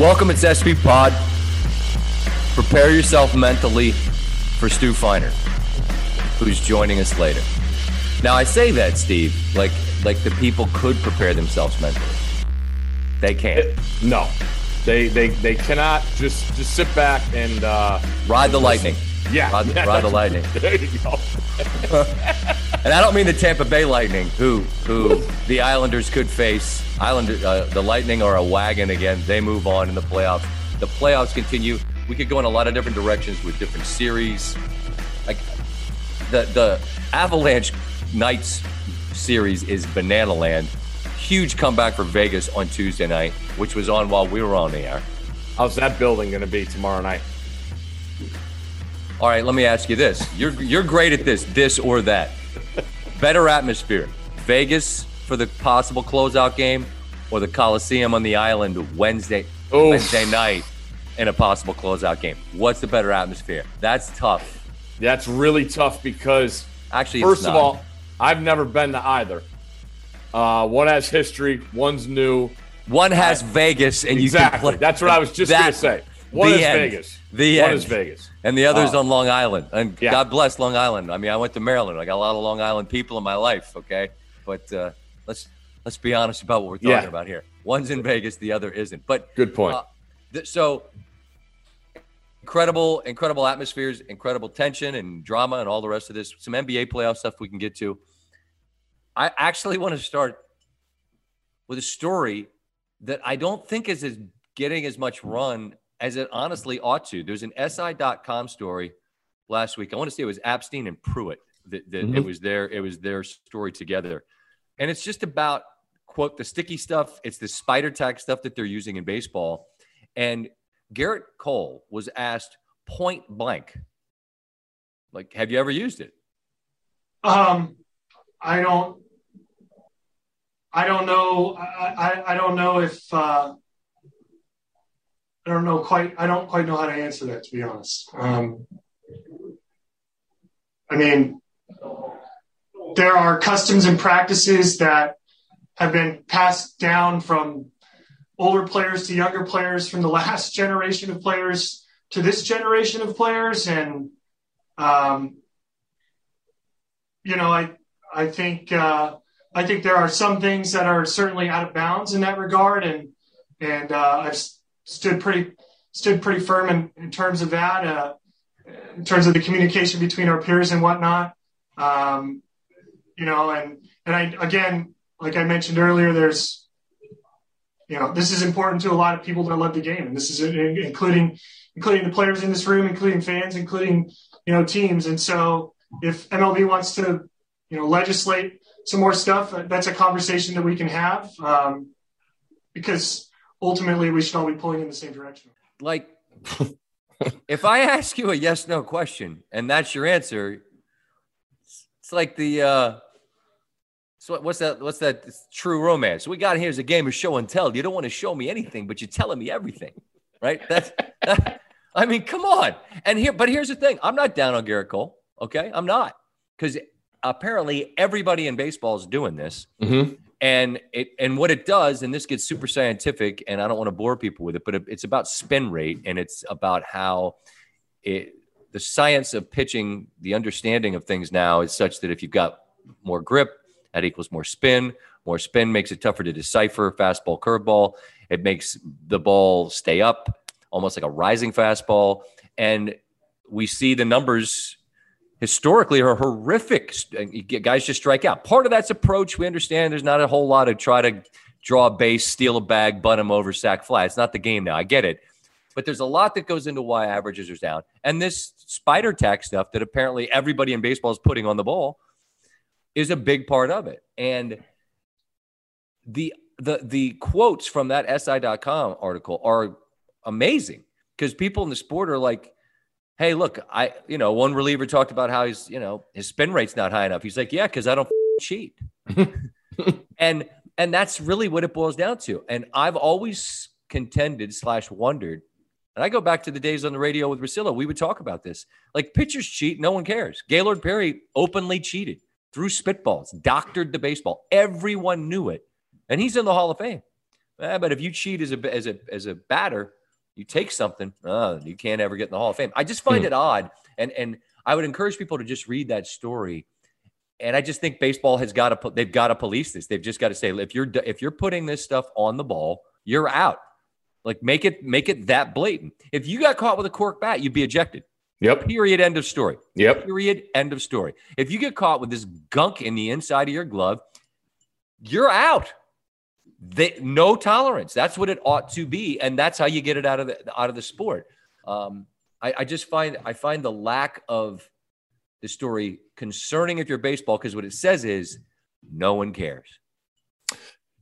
Welcome, it's SB Pod. Prepare yourself mentally for Stu Feiner, who's joining us later. Now, I say that, Steve, like the people could prepare themselves mentally. They can't. No. They cannot just sit back and ride the lightning. Yeah. Ride the lightning. There you go. And I don't mean the Tampa Bay Lightning, who the Islanders could face. The Lightning are a wagon again. They move on in the playoffs. The playoffs continue. We could go in a lot of different directions with different series. Like the Avalanche Knights series is banana land. Huge comeback for Vegas on Tuesday night, which was on while we were on the air. How's that building going to be tomorrow night? All right, let me ask you this. You're great at this or that. Better atmosphere, Vegas for the possible closeout game, or the Coliseum on the island Wednesday night in a possible closeout game? What's the better atmosphere? That's tough. That's really tough because, actually, first of all, I've never been to either. One has history, one's new. One has Vegas, and exactly. You can play. That's what I was just going to say. One is Vegas. One is Vegas. And the other's on Long Island. And yeah. God bless Long Island. I mean, I went to Maryland. I got a lot of Long Island people in my life, okay? But let's be honest about what we're talking about here. One's in Vegas, the other isn't. But good point. So incredible atmospheres, incredible tension and drama and all the rest of this. Some NBA playoff stuff we can get to. I actually want to start with a story that I don't think is getting as much run as it honestly ought to. There's an SI.com story last week. I want to say it was Epstein and Pruitt that mm-hmm. it was their story together. And it's just about, quote, the sticky stuff. It's the spider tech stuff that they're using in baseball. And Gerrit Cole was asked point blank, like, have you ever used it? I don't know. I don't know if I don't quite know how to answer that, to be honest. I mean, there are customs and practices that have been passed down from older players to younger players, from the last generation of players to this generation of players. And, you know, I think there are some things that are certainly out of bounds in that regard. And I've stood pretty firm in terms of that, in terms of the communication between our peers and whatnot. You know, and I, again, like I mentioned earlier, there's, you know, this is important to a lot of people that love the game. And this is including the players in this room, including fans, including, you know, teams. And so if MLB wants to, you know, legislate some more stuff, that's a conversation that we can have, because ultimately we should all be pulling in the same direction. Like, if I ask you a yes, no question and that's your answer, it's like the, so what's that True Romance? We got here is a game of show and tell. You don't want to show me anything, but you're telling me everything, right? I mean, come on. But here's the thing. I'm not down on Gerrit Cole. Okay. I'm not. Cause apparently everybody in baseball is doing this. Mm-hmm. And what it does, and this gets super scientific, and I don't want to bore people with it, but it's about spin rate, and it's about how the science of pitching, the understanding of things now is such that if you've got more grip, that equals more spin. More spin makes it tougher to decipher fastball, curveball. It makes the ball stay up, almost like a rising fastball. And we see the numbers historically are horrific. Guys just strike out. Part of that's approach. We understand there's not a whole lot of try to draw a base, steal a bag, bunt them over, sack fly. It's not the game now. I get it. But there's a lot that goes into why averages are down. And this spider tack stuff that apparently everybody in baseball is putting on the ball is a big part of it. And the quotes from that SI.com article are amazing because people in the sport are like, hey, look, one reliever talked about how he's, you know, his spin rate's not high enough. He's like, yeah, because I don't cheat. And that's really what it boils down to. And I've always contended / wondered, and I go back to the days on the radio with Russillo, we would talk about this. Like, pitchers cheat, no one cares. Gaylord Perry openly cheated, threw spitballs, doctored the baseball. Everyone knew it. And he's in the Hall of Fame. But if you cheat as a batter, you take something, you can't ever get in the Hall of Fame. I just find it odd. And I would encourage people to just read that story. And I just think baseball has got to, they've got to police this. They've just got to say, if you're putting this stuff on the ball, you're out. Like make it that blatant. If you got caught with a cork bat, you'd be ejected. Yep. Period. End of story. Yep. Period. End of story. If you get caught with this gunk in the inside of your glove, you're out. No tolerance. That's what it ought to be, and that's how you get it out of the sport. I find the lack of the story concerning if you're baseball, because what it says is no one cares.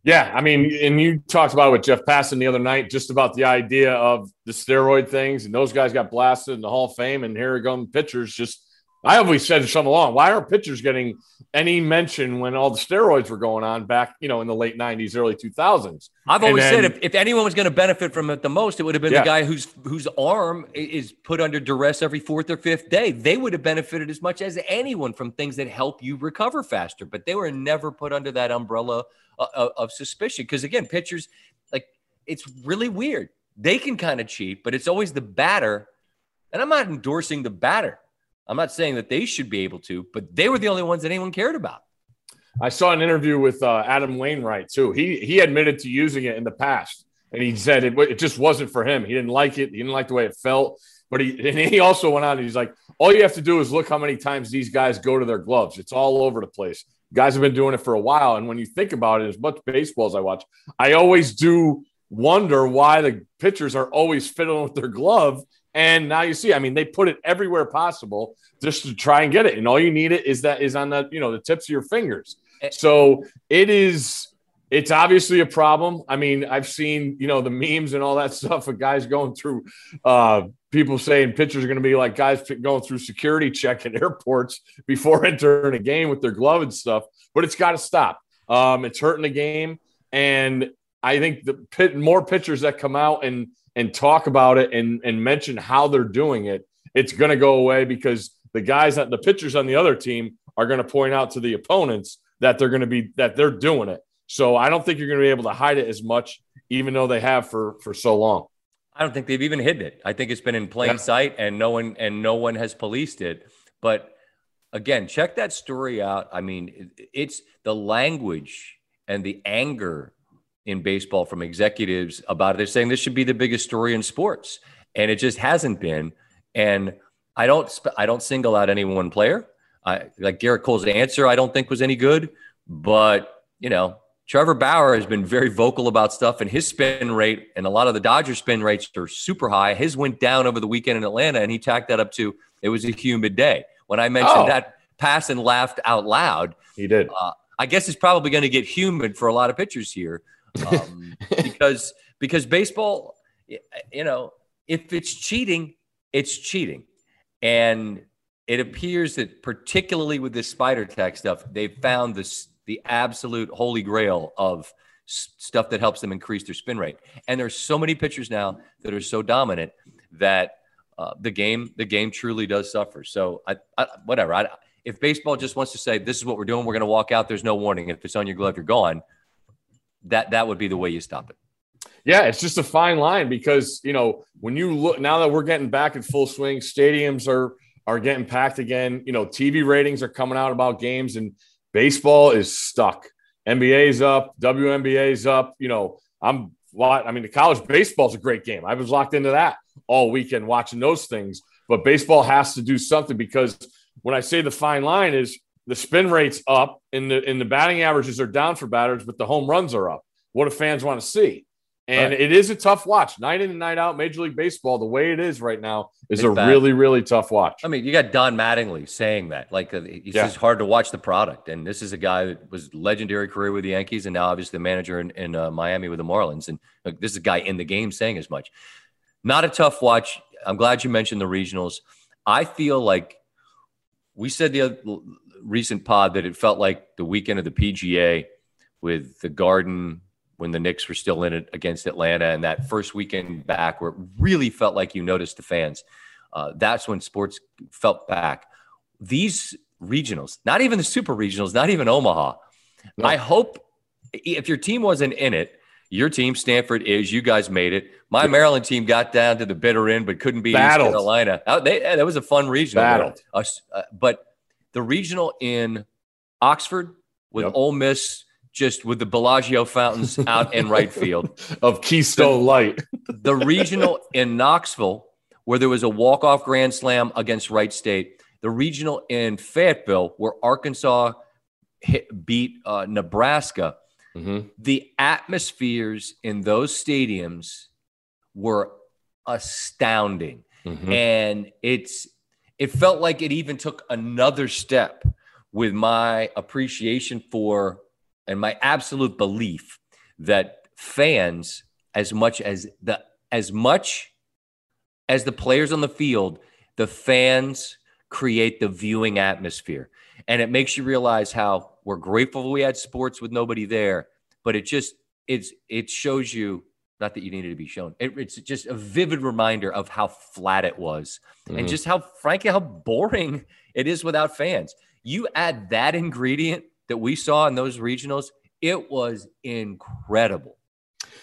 Yeah, I mean, and you talked about it with Jeff Passan the other night, just about the idea of the steroid things, and those guys got blasted in the Hall of Fame, and here come pitchers. Just, I always said to some along, why aren't pitchers getting any mention when all the steroids were going on back, in the late 90s, early 2000s? I've always said if anyone was going to benefit from it the most, it would have been the guy whose arm is put under duress every fourth or fifth day. They would have benefited as much as anyone from things that help you recover faster, but they were never put under that umbrella of suspicion. Because again, pitchers, like, it's really weird. They can kind of cheat, but it's always the batter. And I'm not endorsing the batter. I'm not saying that they should be able to, but they were the only ones that anyone cared about. I saw an interview with Adam Wainwright too. He admitted to using it in the past, and he said it just wasn't for him. He didn't like it. He didn't like the way it felt. But he also went on. And he's like, all you have to do is look how many times these guys go to their gloves. It's all over the place. Guys have been doing it for a while, and when you think about it, as much baseball as I watch, I always do wonder why the pitchers are always fiddling with their glove. And now you see, I mean, they put it everywhere possible just to try and get it. And all you need it is on the, the tips of your fingers. So it's obviously a problem. I mean, I've seen, the memes and all that stuff of guys going through, people saying pitchers are going to be like guys going through security check at airports before entering a game with their glove and stuff, but it's got to stop. It's hurting the game. And I think more pitchers that come out and talk about it and mention how they're doing it, it's going to go away, because the pitchers on the other team are going to point out to the opponents that they're doing it. So I don't think you're going to be able to hide it as much, even though they have for so long. I don't think they've even hidden it. I think it's been in plain sight, and no one has policed it. But again, check that story out. I mean, it's the language and the anger in baseball from executives about it. They're saying this should be the biggest story in sports, and it just hasn't been. And I don't single out any one player. Like Gerrit Cole's answer, I don't think was any good, but Trevor Bauer has been very vocal about stuff, and his spin rate and a lot of the Dodgers spin rates are super high. His went down over the weekend in Atlanta, and he tacked that up to, it was a humid day. When I mentioned that, Passan laughed out loud. He did. I guess it's probably going to get humid for a lot of pitchers here. Because baseball, if it's cheating, it's cheating. And it appears that particularly with this spider tech stuff, they've found the absolute holy grail of stuff that helps them increase their spin rate. And there's so many pitchers now that are so dominant that the game truly does suffer. So if baseball just wants to say, this is what we're doing, we're going to walk out, there's no warning. If it's on your glove, you're gone. That would be the way you stop it. Yeah, it's just a fine line, because, when you look, now that we're getting back in full swing, stadiums are getting packed again. TV ratings are coming out about games, and baseball is stuck. NBA's up, WNBA's up. The college baseball's a great game. I was locked into that all weekend watching those things. But baseball has to do something, because when I say the fine line is, the spin rate's up, and the batting averages are down for batters, but the home runs are up. What do fans want to see? And It is a tough watch. Night in and night out, Major League Baseball, the way it is right now, is it's a bad, really, really tough watch. I mean, you got Don Mattingly saying that. Like, it's just hard to watch the product. And this is a guy that was legendary career with the Yankees, and now obviously the manager in Miami with the Marlins. And this is a guy in the game saying as much. Not a tough watch. I'm glad you mentioned the regionals. I feel like we said the other – recent pod that it felt like the weekend of the PGA with the Garden when the Knicks were still in it against Atlanta, and that first weekend back where it really felt like you noticed the fans. That's when sports felt back. These regionals, not even the super regionals, not even Omaha. No. I hope if your team wasn't in it, Your team, Stanford, is. You guys made it. My Maryland team got down to the bitter end but couldn't beat East Carolina. That was a fun regional. But the regional in Oxford with Ole Miss just with the Bellagio fountains out in right field. Of Keystone Light. The regional in Knoxville where there was a walk-off grand slam against Wright State. The regional in Fayetteville where Arkansas beat Nebraska. Mm-hmm. The atmospheres in those stadiums were astounding. Mm-hmm. And it felt like it even took another step with my appreciation for and my absolute belief that fans, as much as the players on the field, the fans create the viewing atmosphere. And it makes you realize how we're grateful we had sports with nobody there, but it shows you, not that you needed to be shown. It's just a vivid reminder of how flat it was and just how, frankly, how boring it is without fans. You add that ingredient that we saw in those regionals, it was incredible.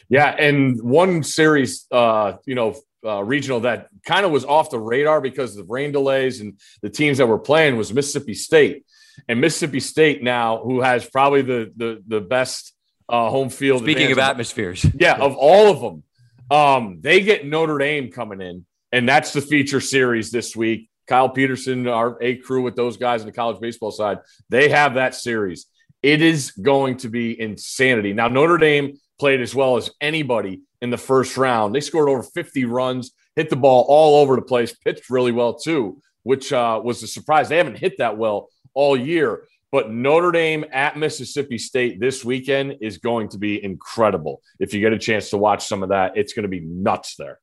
Yeah, and one series, regional that kind of was off the radar because of the rain delays and the teams that were playing was Mississippi State. And Mississippi State now, who has probably the best home field. Speaking of atmospheres. Yeah, of all of them. They get Notre Dame coming in, and that's the feature series this week. Kyle Peterson, our A crew with those guys on the college baseball side, they have that series. It is going to be insanity. Now, Notre Dame played as well as anybody in the first round. They scored over 50 runs, hit the ball all over the place, pitched really well too, which was a surprise. They haven't hit that well all year. But Notre Dame at Mississippi State this weekend is going to be incredible. If you get a chance to watch some of that, it's going to be nuts there.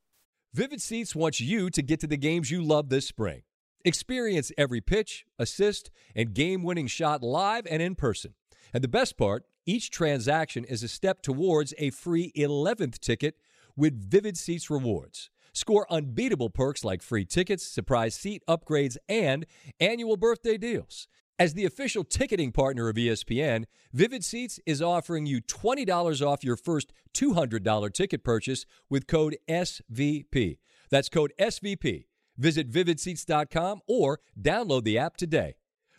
Vivid Seats wants you to get to the games you love this spring. Experience every pitch, assist, and game-winning shot live and in person. And the best part, each transaction is a step towards a free 11th ticket with Vivid Seats rewards. Score unbeatable perks like free tickets, surprise seat upgrades, and annual birthday deals. As the official ticketing partner of ESPN, Vivid Seats is offering you $20 off your first $200 ticket purchase with code SVP. That's code SVP. Visit vividseats.com or download the app today.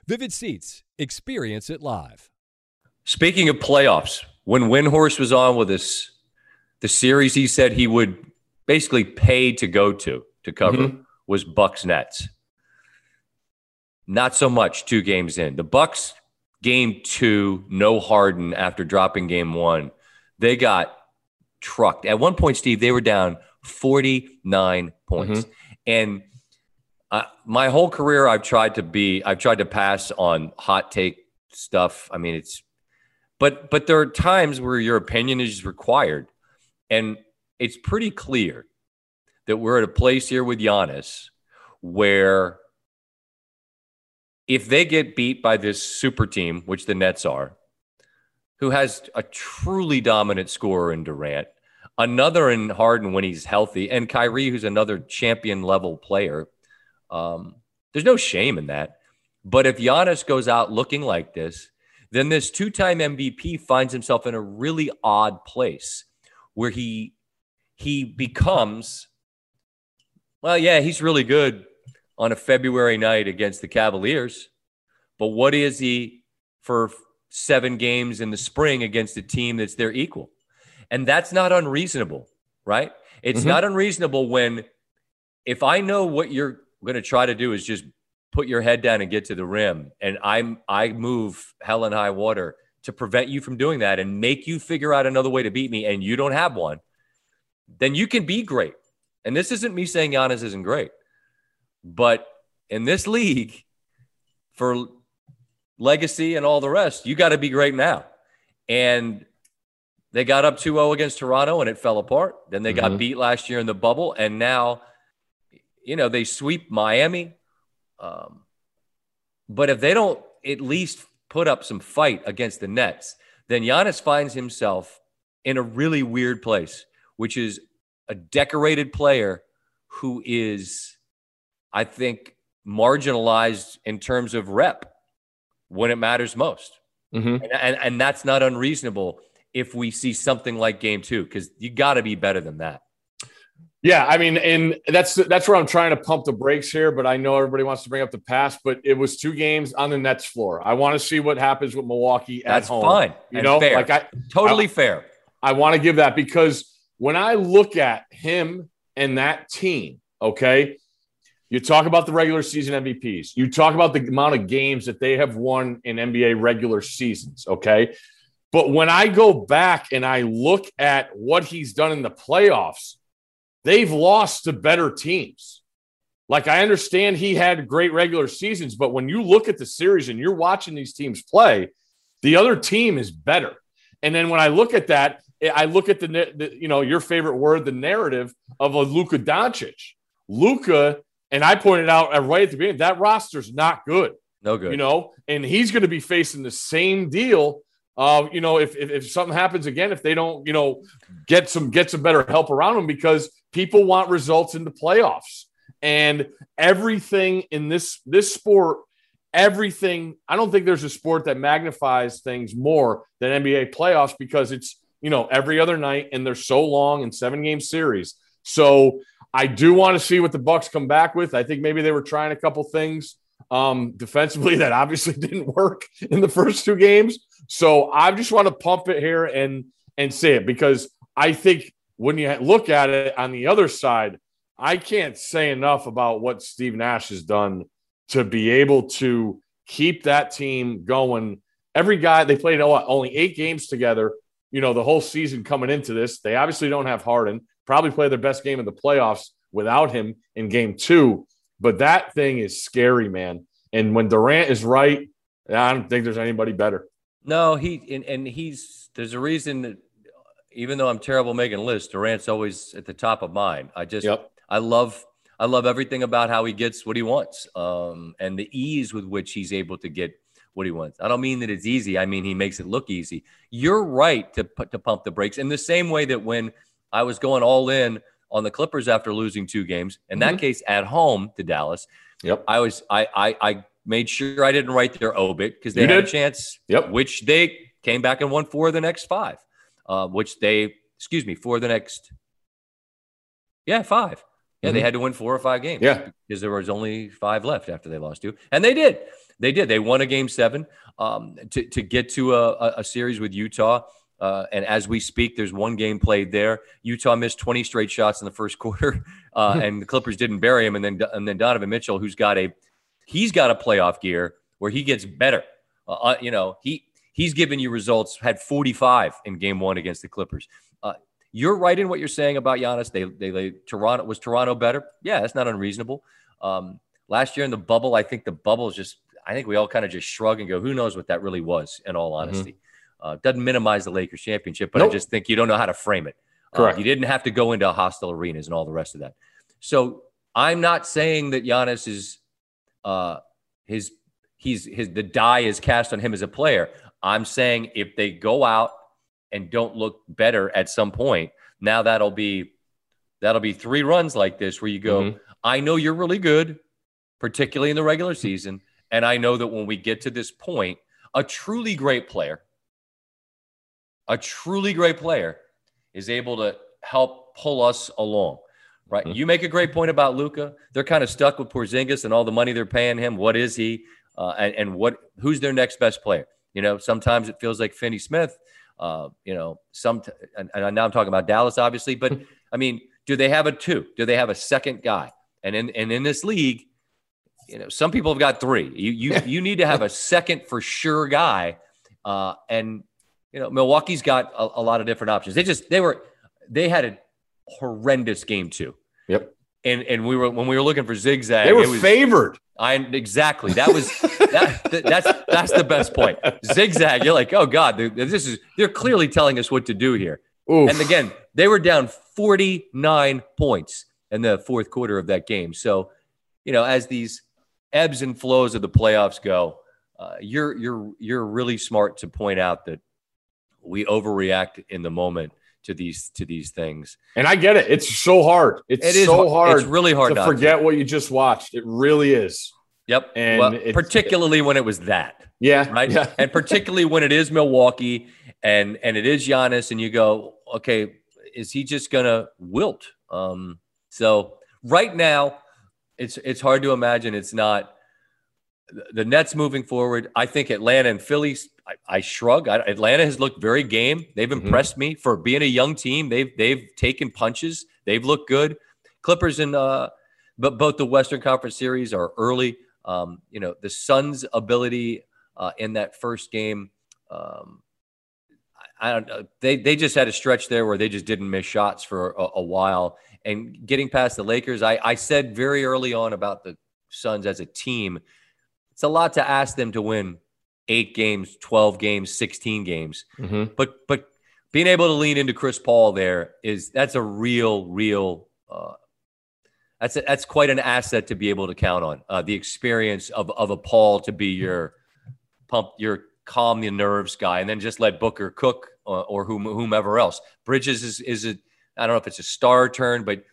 Vivid Seats. Experience it live. Speaking of playoffs, when Windhorst was on with us, the series he said he would basically pay to go to cover was Bucks-Nets. Not so much 2 games in. The Bucks, game 2, no Harden after dropping game 1. They got trucked. At one point, Steve, they were down 49 points. Mm-hmm. And my whole career, I've tried to pass on hot take stuff. I mean, but there are times where your opinion is required. And it's pretty clear that we're at a place here with Giannis where if they get beat by this super team, which the Nets are, who has a truly dominant scorer in Durant, another in Harden when he's healthy, and Kyrie, who's another champion-level player, there's no shame in that. But if Giannis goes out looking like this, then this two-time MVP finds himself in a really odd place where he becomes, well, yeah, he's really good on a February night against the Cavaliers. But what is he for 7 games in the spring against a team that's their equal? And that's not unreasonable, right? It's not unreasonable when, if I know what you're going to try to do is just put your head down and get to the rim, and I move hell and high water to prevent you from doing that and make you figure out another way to beat me, and you don't have one, then you can be great. And this isn't me saying Giannis isn't great. But in this league, for legacy and all the rest, you got to be great now. And they got up 2-0 against Toronto, and it fell apart. Then they got beat last year in the bubble, and now, they sweep Miami. But if they don't at least put up some fight against the Nets, then Giannis finds himself in a really weird place, which is a decorated player who is, I think, marginalized in terms of rep when it matters most. And that's not unreasonable. if we see something like game two, because you got to be better than that. Yeah, I mean, and that's where I'm trying to pump the brakes here, but I know everybody wants to bring up the past, but it was 2 games on the Nets floor. I want to see what happens with Milwaukee at home. That's fine. You know, fair. Like totally fair. I want to give that, because when I look at him and that team, okay, you talk about the regular season MVPs. You talk about the amount of games that they have won in NBA regular seasons, okay? But when I go back and I look at what he's done in the playoffs, they've lost to better teams. Like, I understand he had great regular seasons, but when you look at the series and you're watching these teams play, the other team is better. And then when I look at that, I look at the you know, your favorite word, the narrative of a Luka Doncic. Luka, and I pointed out right at the beginning, that roster's not good. No good. You know, and he's going to be facing the same deal. You know, if something happens again, if they don't, you know, get some better help around them, because people want results in the playoffs, and everything in this sport, everything. I don't think there's a sport that magnifies things more than NBA playoffs, because it's, you know, every other night and they're so long, and 7-game series. So I do want to see what the Bucks come back with. I think maybe they were trying a couple things defensively that obviously didn't work in the first 2 games. So I just want to pump it here and say it, because I think when you look at it on the other side, I can't say enough about what Steve Nash has done to be able to keep that team going. Every guy, they played only 8 games together, you know, the whole season coming into this. They obviously don't have Harden, probably play their best game of the playoffs without him in game 2. But that thing is scary, man. And when Durant is right, I don't think there's anybody better. No, he's there's a reason that, even though I'm terrible making lists, Durant's always at the top of mine. I love everything about how he gets what he wants, and the ease with which he's able to get what he wants. I don't mean that it's easy. I mean, he makes it look easy. You're right to pump the brakes, in the same way that when I was going all in on the Clippers after losing 2 games, in that case at home to Dallas, I made sure I didn't write their obit, because they had a chance, which they came back and won 4 of the next 5, five. Yeah, they had to win 4 or 5 games because there was only 5 left after they lost 2. And they did. They did. They won a game 7 to get to a series with Utah. And as we speak, there's 1 game played there. Utah missed 20 straight shots in the first quarter, and the Clippers didn't bury him. And then Donovan Mitchell, who's got a playoff gear where he gets better. You know, he's giving you results, had 45 in game 1 against the Clippers. You're right in what you're saying about Giannis. Toronto better? Yeah, that's not unreasonable. Last year in the bubble, I think we all kind of just shrug and go, who knows what that really was, in all honesty. Doesn't minimize the Lakers championship, but I just think you don't know how to frame it. Correct. You didn't have to go into hostile arenas and all the rest of that. So I'm not saying that Giannis is the die is cast on him as a player. I'm saying if they go out and don't look better at some point, now that'll be 3 runs like this where you go, I know you're really good, particularly in the regular season, and I know that when we get to this point, a truly great player is able to help pull us along. Right. You make a great point about Luka. They're kind of stuck with Porzingis and all the money they're paying him. What is he? Who's their next best player? You know, sometimes it feels like Finney Smith. And now I'm talking about Dallas, obviously. But, I mean, do they have a 2? Do they have a second guy? And in this league, you know, some people have got 3. You need to have a second for sure guy. And, you know, Milwaukee's got a lot of different options. They had a horrendous game 2. Yep. And when we were looking for zigzag, they were favored. Exactly. That was that's the best point. Zigzag. You're like, oh God, they're clearly telling us what to do here. Oof. And again, they were down 49 points in the fourth quarter of that game. So, you know, as these ebbs and flows of the playoffs go, you're really smart to point out that we overreact in the moment to these things. And I get it. It's so hard. It is so hard. It's really hard to forget what you just watched. It really is. Yep. And particularly when it was that. Yeah. Right. Yeah. And particularly when it is Milwaukee and it is Giannis, and you go, okay, is he just going to wilt? So right now, it's hard to imagine it's not. The Nets moving forward, I think Atlanta and Philly, I shrug. Atlanta has looked very game. They've impressed me for being a young team. They've taken punches. They've looked good. Clippers and but both the Western Conference series are early. You know, the Suns' ability in that first game, I don't know. They just had a stretch there where they just didn't miss shots for a while. And getting past the Lakers, I said very early on about the Suns as a team, it's a lot to ask them to win 8 games, 12 games, 16 games. Mm-hmm. But being able to lean into Chris Paul there that's a real. That's quite an asset to be able to count on. The experience of a Paul to be your calm the nerves guy, and then just let Booker cook or whomever else. Bridges is a, I don't know if it's a star turn, but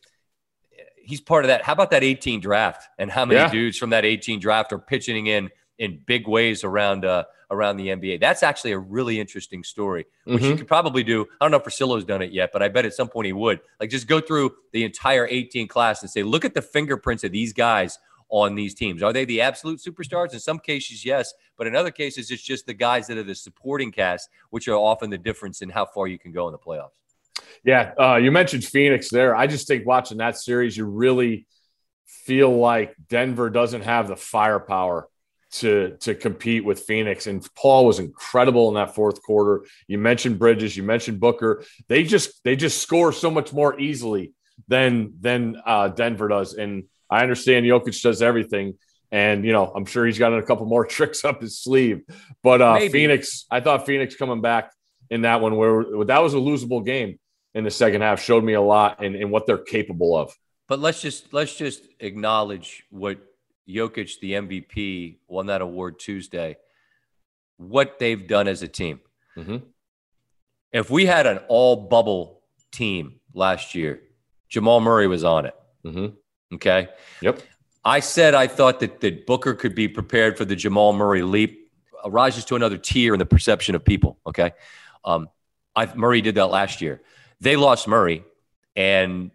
he's part of that. How about that 18 draft and how many dudes from that 18 draft are pitching in big ways around the NBA? That's actually a really interesting story, which you could probably do. I don't know if Priscilla's done it yet, but I bet at some point he would. Like, just go through the entire 18 class and say, look at the fingerprints of these guys on these teams. Are they the absolute superstars? In some cases, yes. But in other cases, it's just the guys that are the supporting cast, which are often the difference in how far you can go in the playoffs. Yeah, you mentioned Phoenix there. I just think watching that series, you really feel like Denver doesn't have the firepower to compete with Phoenix. And Paul was incredible in that fourth quarter. You mentioned Bridges, you mentioned Booker. They just score so much more easily than Denver does. And I understand Jokic does everything, and you know I'm sure he's got a couple more tricks up his sleeve. But Phoenix, I thought Phoenix coming back in that one, where that was a losable game in the second half, showed me a lot in what they're capable of. But let's just acknowledge what Jokic, the MVP, won that award Tuesday, what they've done as a team. Mm-hmm. If we had an all-bubble team last year, Jamal Murray was on it. Mm-hmm. Okay? Yep. I said I thought that Booker could be prepared for the Jamal Murray leap. Rises to another tier in the perception of people, okay? Murray did that last year. They lost Murray, and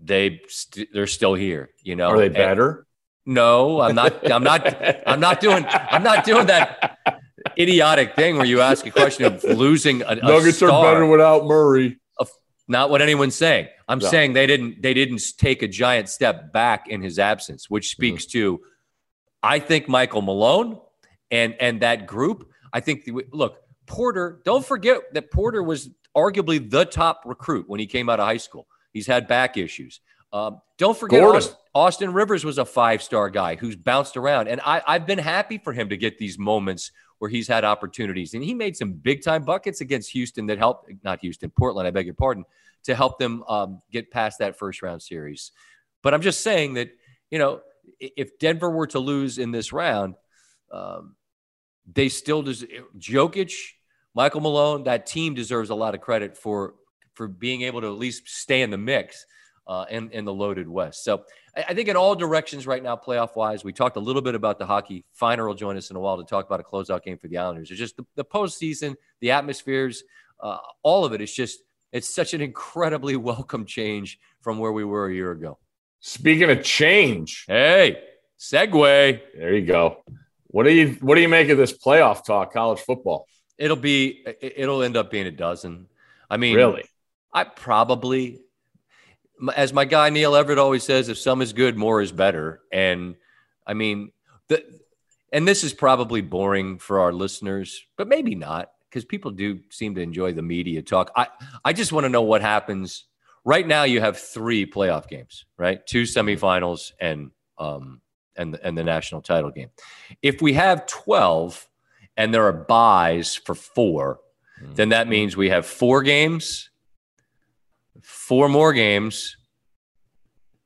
they're still here, you know. Are they better? No, I'm not doing that idiotic thing where you ask a question of losing a Nuggets star. Nuggets are better without Murray. Not what anyone's saying. I'm saying they didn't take a giant step back in his absence, which speaks to, I think, Michael Malone and that group. I think Porter, don't forget that Porter was arguably the top recruit when he came out of high school. He's had back issues. Don't forget Austin Rivers was a 5-star guy who's bounced around. And I've been happy for him to get these moments where he's had opportunities. And he made some big-time buckets against Houston that helped – not Houston, Portland, I beg your pardon – to help them get past that first-round series. But I'm just saying that, you know, if Denver were to lose in this round, they still – Jokic, Michael Malone, that team deserves a lot of credit for being able to at least stay in the mix in the loaded West. So I think in all directions right now, playoff-wise, we talked a little bit about the hockey. Feiner will join us in a while to talk about a closeout game for the Islanders. It's just the postseason, the atmospheres, all of it. It's such an incredibly welcome change from where we were a year ago. Speaking of change. Hey, segue. There you go. What do you make of this playoff talk, college football? It'll end up being a dozen. I mean, really? I probably – as my guy Neil Everett always says, if some is good, more is better. And I mean, and this is probably boring for our listeners, but maybe not, because people do seem to enjoy the media talk. I just want to know what happens. Right now, you have 3 playoff games, right? 2 semifinals and the national title game. If we have 12 and there are byes for 4, then that means we have 4 games. 4 more games.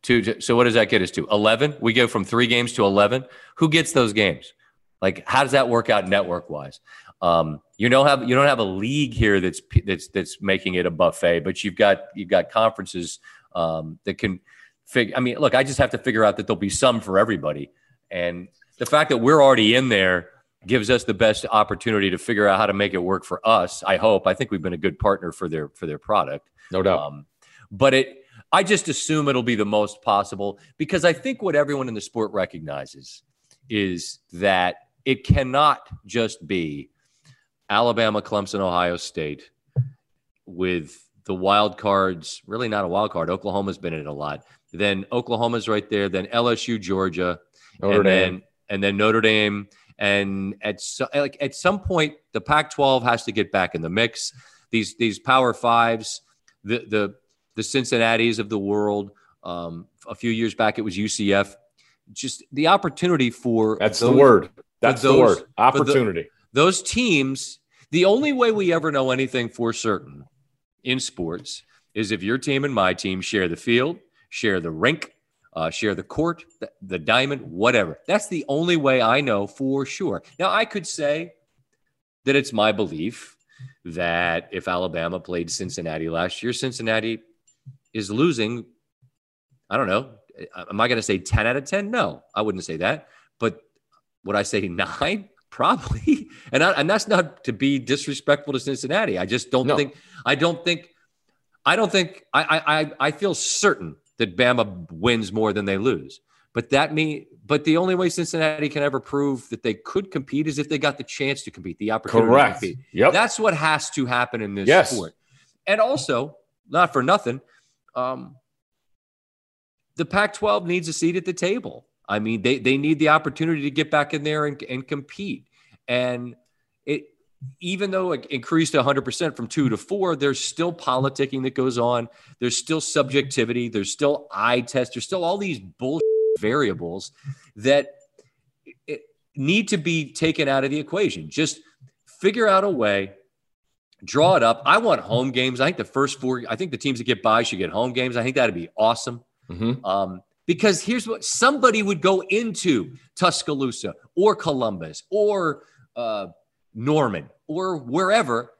2. So what does that get us to? 11. We go from 3 games to 11. Who gets those games? Like, how does that work out network wise? You don't have a league here that's making it a buffet, but you've got conferences that can figure. I mean, look, I just have to figure out that there'll be some for everybody, and the fact that we're already in there gives us the best opportunity to figure out how to make it work for us. I hope. I think we've been a good partner for their product. No doubt. But I just assume it'll be the most possible, because I think what everyone in the sport recognizes is that it cannot just be Alabama, Clemson, Ohio State with the wild cards, really not a wild card. Oklahoma's been in it a lot. Then Oklahoma's right there. Then LSU, Georgia, and then Notre Dame. And at some point, the Pac-12 has to get back in the mix. These Power Fives, the Cincinnatis of the world. A few years back, it was UCF. Just the opportunity for opportunity. Those teams. The only way we ever know anything for certain in sports is if your team and my team share the field, share the rink, share the court, the diamond, whatever. That's the only way I know for sure. Now, I could say that it's my belief that if Alabama played Cincinnati last year, Cincinnati is losing, I don't know. Am I going to say 10 out of 10? No, I wouldn't say that. But would I say 9? Probably. And that's not to be disrespectful to Cincinnati. I just don't I feel certain that Bama wins more than they lose. But the only way Cincinnati can ever prove that they could compete is if they got the chance to compete, the opportunity to compete. Yep. That's what has to happen in this sport. And also, not for nothing, the Pac-12 needs a seat at the table. I mean, they need the opportunity to get back in there and compete. And it, even though it increased 100% from 2 to 4, there's still politicking that goes on. There's still subjectivity. There's still eye tests. There's still all these bullshit variables that need to be taken out of the equation. Just figure out a way, draw it up. I want home games. I think the teams that get by should get home games. I think that'd be awesome. Mm-hmm. Because here's what somebody would go into Tuscaloosa or Columbus or Norman or wherever,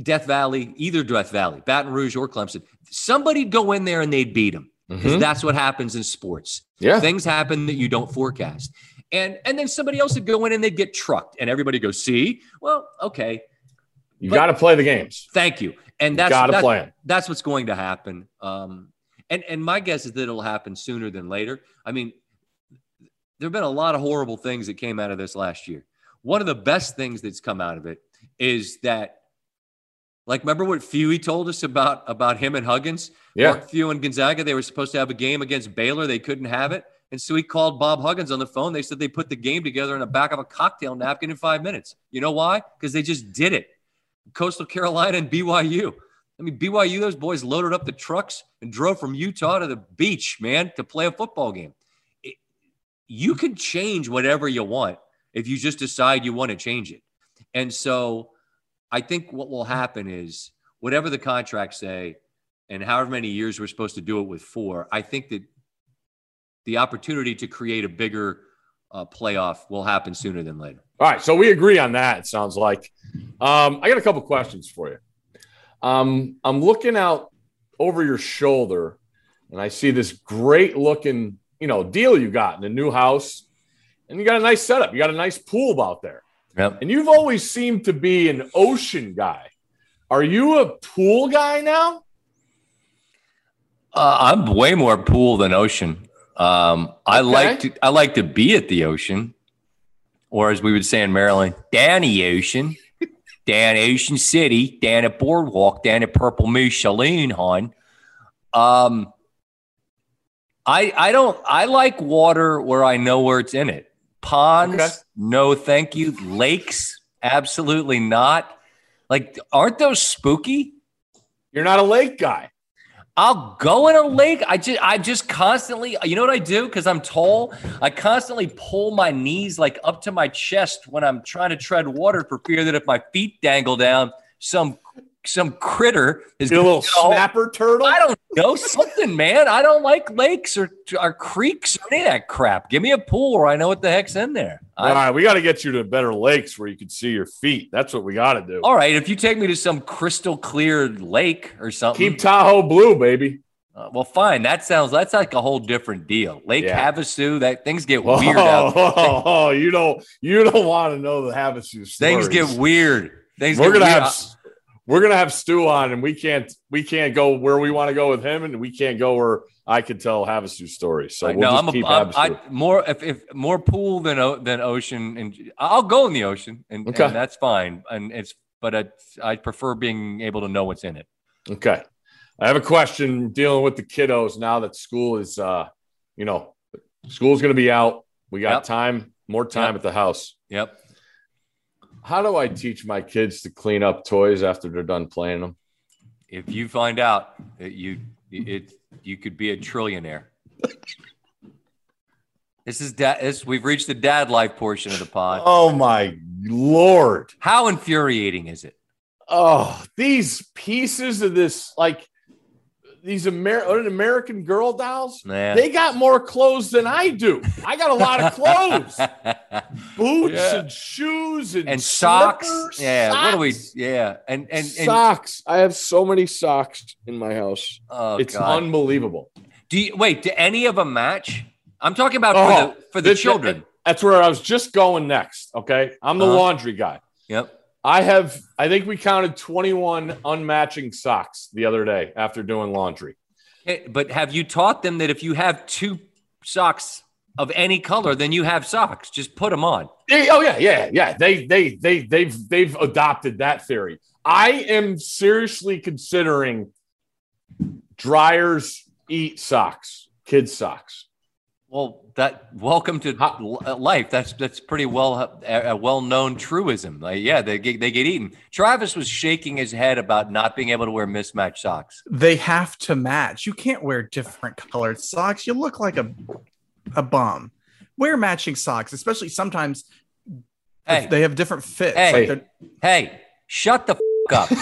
Death Valley, either Death Valley, Baton Rouge or Clemson. Somebody'd go in there and they'd beat them, because that's what happens in sports. Yeah. Things happen that you don't forecast. And then somebody else would go in and they'd get trucked, and everybody goes, see, well, okay. You got to play the games. Thank you. And that's what's going to happen. And my guess is that it'll happen sooner than later. I mean, there have been a lot of horrible things that came out of this last year. One of the best things that's come out of it is that, like, remember what Fewey told us about him and Huggins? Yeah. Mark Fewey and Gonzaga, they were supposed to have a game against Baylor. They couldn't have it. And so he called Bob Huggins on the phone. They said they put the game together in the back of a cocktail napkin in 5 minutes. You know why? Because they just did it. Coastal Carolina and BYU. I mean, BYU, those boys loaded up the trucks and drove from Utah to the beach, man, to play a football game. You can change whatever you want if you just decide you want to change it. And so I think what will happen is whatever the contracts say and however many years we're supposed to do it with for, I think that the opportunity to create a bigger playoff will happen sooner than later. All right, so we agree on that, it sounds like. I got a couple questions for you. I'm looking out over your shoulder, and I see this great looking, deal you got in a new house, and you got a nice setup. You got a nice pool out there. Yep. And you've always seemed to be an ocean guy. Are you a pool guy now? I'm way more pool than ocean. I like to be at the ocean, or as we would say in Maryland, down the ocean. Down Ocean City, down at Boardwalk, down at Purple Moose Saloon, hon. I like water where I know where it's in it. Ponds, No thank you. Lakes, absolutely not. Like, aren't those spooky? You're not a lake guy. I'll go in a lake. I just constantly, you know what I do? Because I'm tall, I constantly pull my knees like up to my chest when I'm trying to tread water for fear that if my feet dangle down, some critter is going to little snapper turtle. I don't know, something, man. I don't like lakes or creeks or any of that crap. Give me a pool where I know what the heck's in there. All right, we got to get you to better lakes where you can see your feet. That's what we got to do. All right, if you take me to some crystal clear lake or something. Keep Tahoe blue, baby. Well, fine. That's like a whole different deal. Lake Havasu, that things get weird out there. Oh, you don't want to know the Havasu stories. Things get weird. We're gonna have Stu on, and we can't go where we want to go with him, and we can't go where I could tell Havasu stories. So more pool than ocean, and I'll go in the ocean, and that's fine. But I prefer being able to know what's in it. Okay. I have a question dealing with the kiddos now that school is, school's going to be out. We got more time at the house. Yep. How do I teach my kids to clean up toys after they're done playing them? If you find out that you could be a trillionaire. This is dad. We've reached the dad life portion of the pod. Oh my Lord. How infuriating is it? Oh, these pieces of this, like, these American Girl dolls, they got more clothes than I do. I got a lot of clothes. Boots and shoes and socks. Slippers, socks. What do we? Yeah. And socks. I have so many socks in my house. Oh, it's unbelievable. Do any of them match? I'm talking about for the children. That's where I was just going next. Okay. I'm the laundry guy. Yep. I think we counted 21 unmatching socks the other day after doing laundry. But have you taught them that if you have two socks of any color, then you have socks? Just put them on. Yeah. They've adopted that theory. I am seriously considering dryers eat socks, kids' socks. Well, welcome to life. That's pretty well a well-known truism. Like, they get eaten. Travis was shaking his head about not being able to wear mismatched socks. They have to match. You can't wear different colored socks. You look like a bum. Wear matching socks, especially sometimes if they have different fits. Hey, shut the f*** up.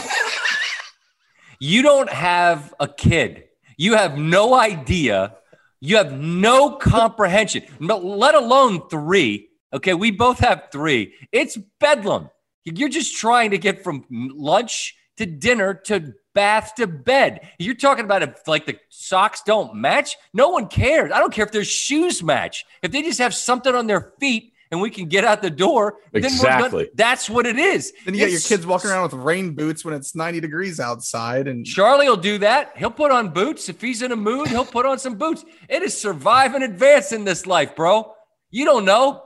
You don't have a kid. You have no idea. You have no comprehension, let alone three. Okay, we both have three. It's bedlam. You're just trying to get from lunch to dinner to bath to bed. You're talking about if like the socks don't match. No one cares. I don't care if their shoes match. If they just have something on their feet and we can get out the door, then we're done. That's what it is. Then you got your kids walking around with rain boots when it's 90 degrees outside. And Charlie will do that. He'll put on boots. If he's in a mood, he'll put on some boots. It is survive and advance in this life, bro. You don't know.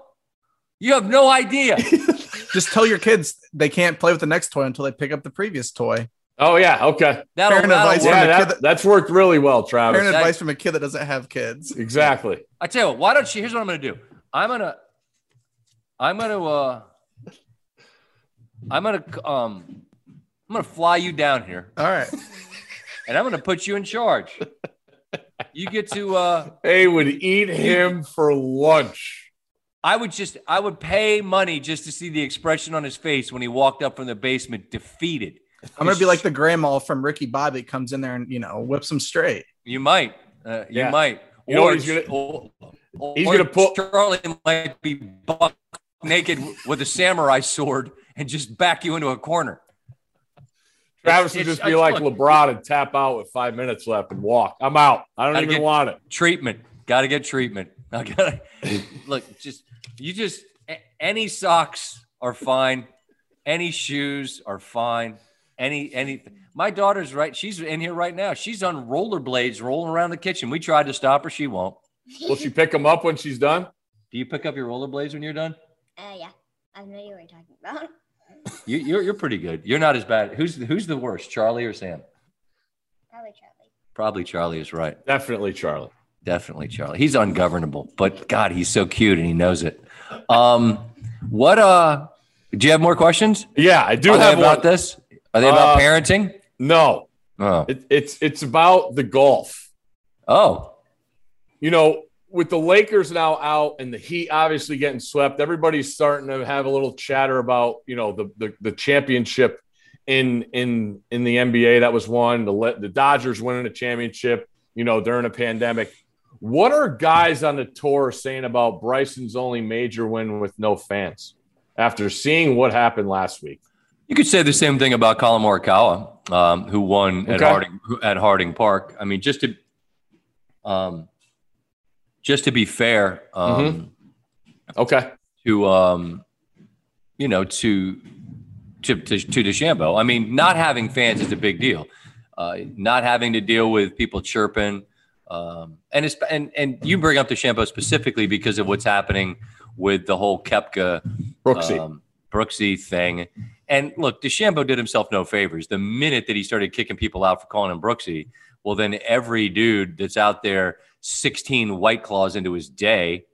You have no idea. Just tell your kids they can't play with the next toy until they pick up the previous toy. Oh, yeah. Okay. That's worked really well, Travis. Parent advice from a kid that doesn't have kids. Exactly. I tell you what, here's what I'm going to do. I'm gonna fly you down here. All right, and I'm gonna put you in charge. You get to. They would eat him for lunch. I would pay money just to see the expression on his face when he walked up from the basement, defeated. I'm gonna be like the grandma from Ricky Bobby comes in there and whips him straight. You might. You might. Or Charlie might be buck naked with a samurai sword and just back you into a corner. Travis would just be like LeBron and tap out with 5 minutes left and walk. I'm out. I don't even want it. Treatment. Got to get treatment. I gotta look. Just any socks are fine. Any shoes are fine. Anything. My daughter's right. She's in here right now. She's on rollerblades rolling around the kitchen. We tried to stop her. She won't. Will she pick them up when she's done? Do you pick up your rollerblades when you're done? Yeah, I know you were talking about. You're pretty good. You're not as bad. Who's the worst, Charlie or Sam? Probably Charlie. Probably Charlie is right. Definitely Charlie. Definitely Charlie. He's ungovernable, but God, he's so cute and he knows it. Do you have more questions? Yeah, I do. Are they about parenting? No. Oh. It's about the golf. Oh. With the Lakers now out and the Heat obviously getting swept, everybody's starting to have a little chatter about, the championship in the NBA that was won, the Dodgers winning a championship, during a pandemic. What are guys on the tour saying about Bryson's only major win with no fans after seeing what happened last week? You could say the same thing about Collin Morikawa, who won at Harding Park. I mean, just to Just to be fair, okay, to you know, to DeChambeau. I mean, not having fans is a big deal. Not having to deal with people chirping, and it's and you bring up DeChambeau specifically because of what's happening with the whole Koepka Brooksy thing. And look, DeChambeau did himself no favors. The minute that he started kicking people out for calling him Brooksy, well, then every dude that's out there 16 White Claws into his day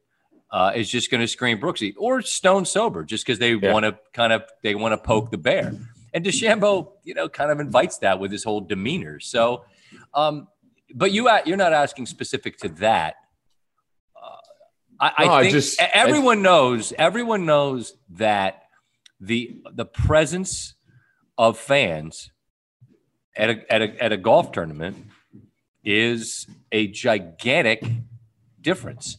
is just going to scream Brooksy or stone sober, just because they want to kind of they want to poke the bear. And DeChambeau, you know, kind of invites that with his whole demeanor. So, but you're not asking specific to that. I think everyone knows that. The presence of fans at a golf tournament is a gigantic difference.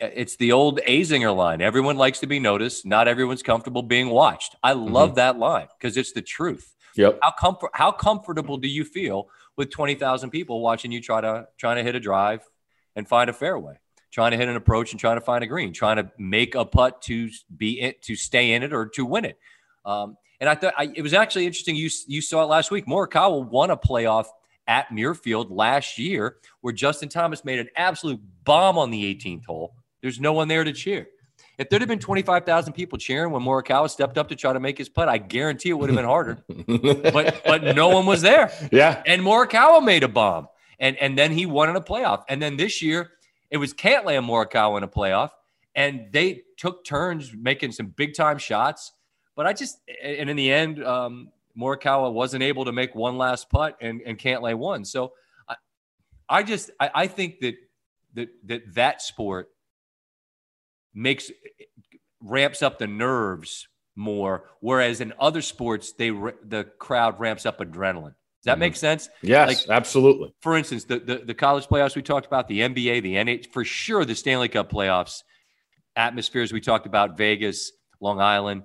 It's the old Azinger line. Everyone likes to be noticed. Not everyone's comfortable being watched. I love that line because it's the truth. Yep. How comfortable do you feel with 20,000 people watching you trying to hit a drive and find a fairway? Trying to hit an approach and trying to find a green, trying to make a putt to be it, to stay in it or to win it. And I thought it was actually interesting. You saw it last week. Morikawa won a playoff at Muirfield last year where Justin Thomas made an absolute bomb on the 18th hole. There's no one there to cheer. If there'd have been 25,000 people cheering when Morikawa stepped up to try to make his putt, I guarantee it would have been harder. but no one was there. Yeah. And Morikawa made a bomb. And then he won in a playoff. And then this year, it was Cantlay and Morikawa in a playoff, and they took turns making some big-time shots. But and in the end, Morikawa wasn't able to make one last putt, and Cantlay won. So I think that sport ramps up the nerves more, whereas in other sports, the crowd ramps up adrenaline. Does that make sense? Yes, absolutely. For instance, the college playoffs we talked about, the NBA, the NHL, for sure the Stanley Cup playoffs, atmospheres we talked about, Vegas, Long Island,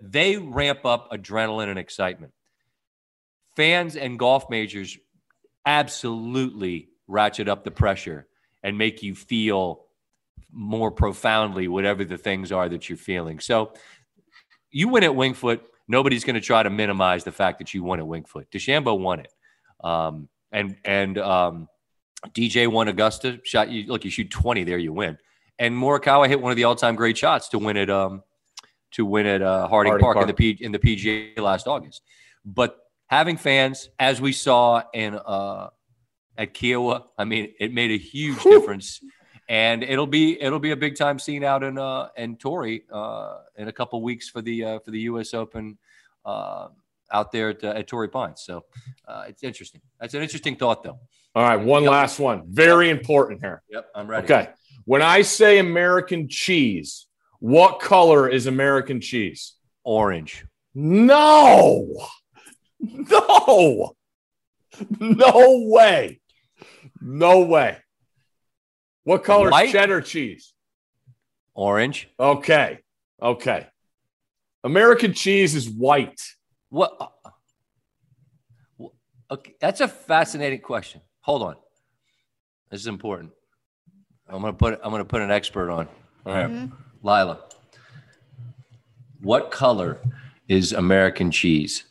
they ramp up adrenaline and excitement. Fans and golf majors absolutely ratchet up the pressure and make you feel more profoundly whatever the things are that you're feeling. So you win at Wingfoot. Nobody's going to try to minimize the fact that you won at Wingfoot. DeChambeau won it, and DJ won Augusta. Shot you look, you shoot 20 there, you win. And Morikawa hit one of the all-time great shots to win at Harding Park. in the PGA last August. But having fans, as we saw in at Kiowa, I mean, it made a huge difference. And it'll be a big time scene out in Torrey in a couple weeks for the U.S. Open out there at Torrey Pines. So it's interesting. That's an interesting thought, though. All right, one last one. Very important here. Yep, I'm ready. Okay, when I say American cheese, what color is American cheese? Orange. No way. What color is cheddar cheese? Orange. Okay. American cheese is white. What? Okay, that's a fascinating question. Hold on, this is important. I'm gonna put an expert on. All right, Lila. What color is American cheese?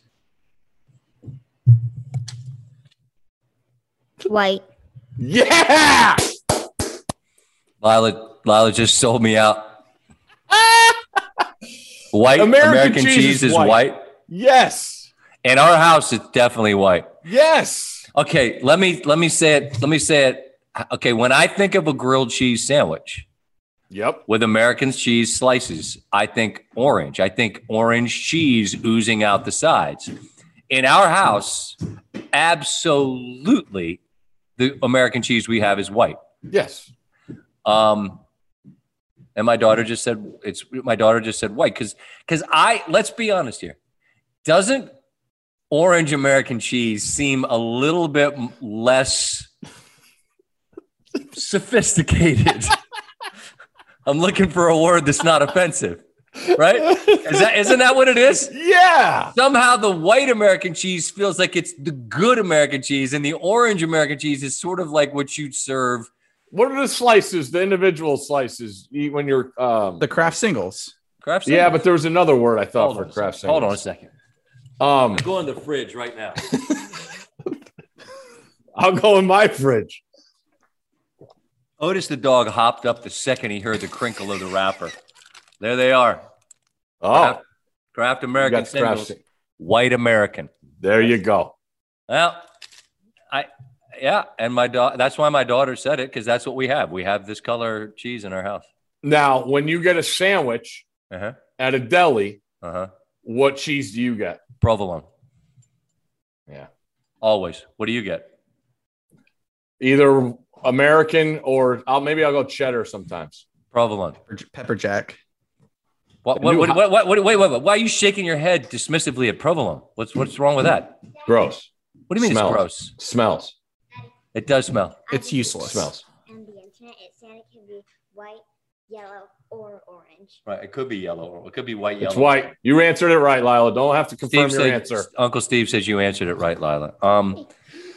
White. Yeah. Lila just sold me out. White American cheese is white. Yes. In our house, it's definitely white. Yes. Okay, let me say it. Okay, when I think of a grilled cheese sandwich, with American cheese slices, I think orange. I think orange cheese oozing out the sides. In our house, absolutely, the American cheese we have is white. Yes. And my daughter just said white because let's be honest here, doesn't orange American cheese seem a little bit less sophisticated? I'm looking for a word that's not offensive, right? Isn't that what it is? Yeah. Somehow the white American cheese feels like it's the good American cheese, and the orange American cheese is sort of like what you'd serve What are the slices, the individual slices when you're the craft singles? Craft singles? Yeah, but there was another word I thought for craft singles. Hold on a second. I'm going in the fridge right now. I'll go in my fridge. Otis the dog hopped up the second he heard the crinkle of the wrapper. There they are. Oh. Craft American singles. Craft. White American. There you go. Well, and my daughter, that's why my daughter said it, because that's what we have. We have this color cheese in our house. Now, when you get a sandwich at a deli, what cheese do you get? Provolone. Yeah. Always. What do you get? Either American or maybe I'll go cheddar sometimes. Provolone. Pepper jack. Wait, why are you shaking your head dismissively at provolone? What's wrong with that? Gross. What do you mean it's gross? Smells. It does smell. It's useless. Smells. And the internet, it said it could be white, yellow, or orange. Right. It could be yellow. Or it could be white, yellow. It's white. You answered it right, Lila. Don't have to confirm your answer. Uncle Steve says you answered it right, Lila.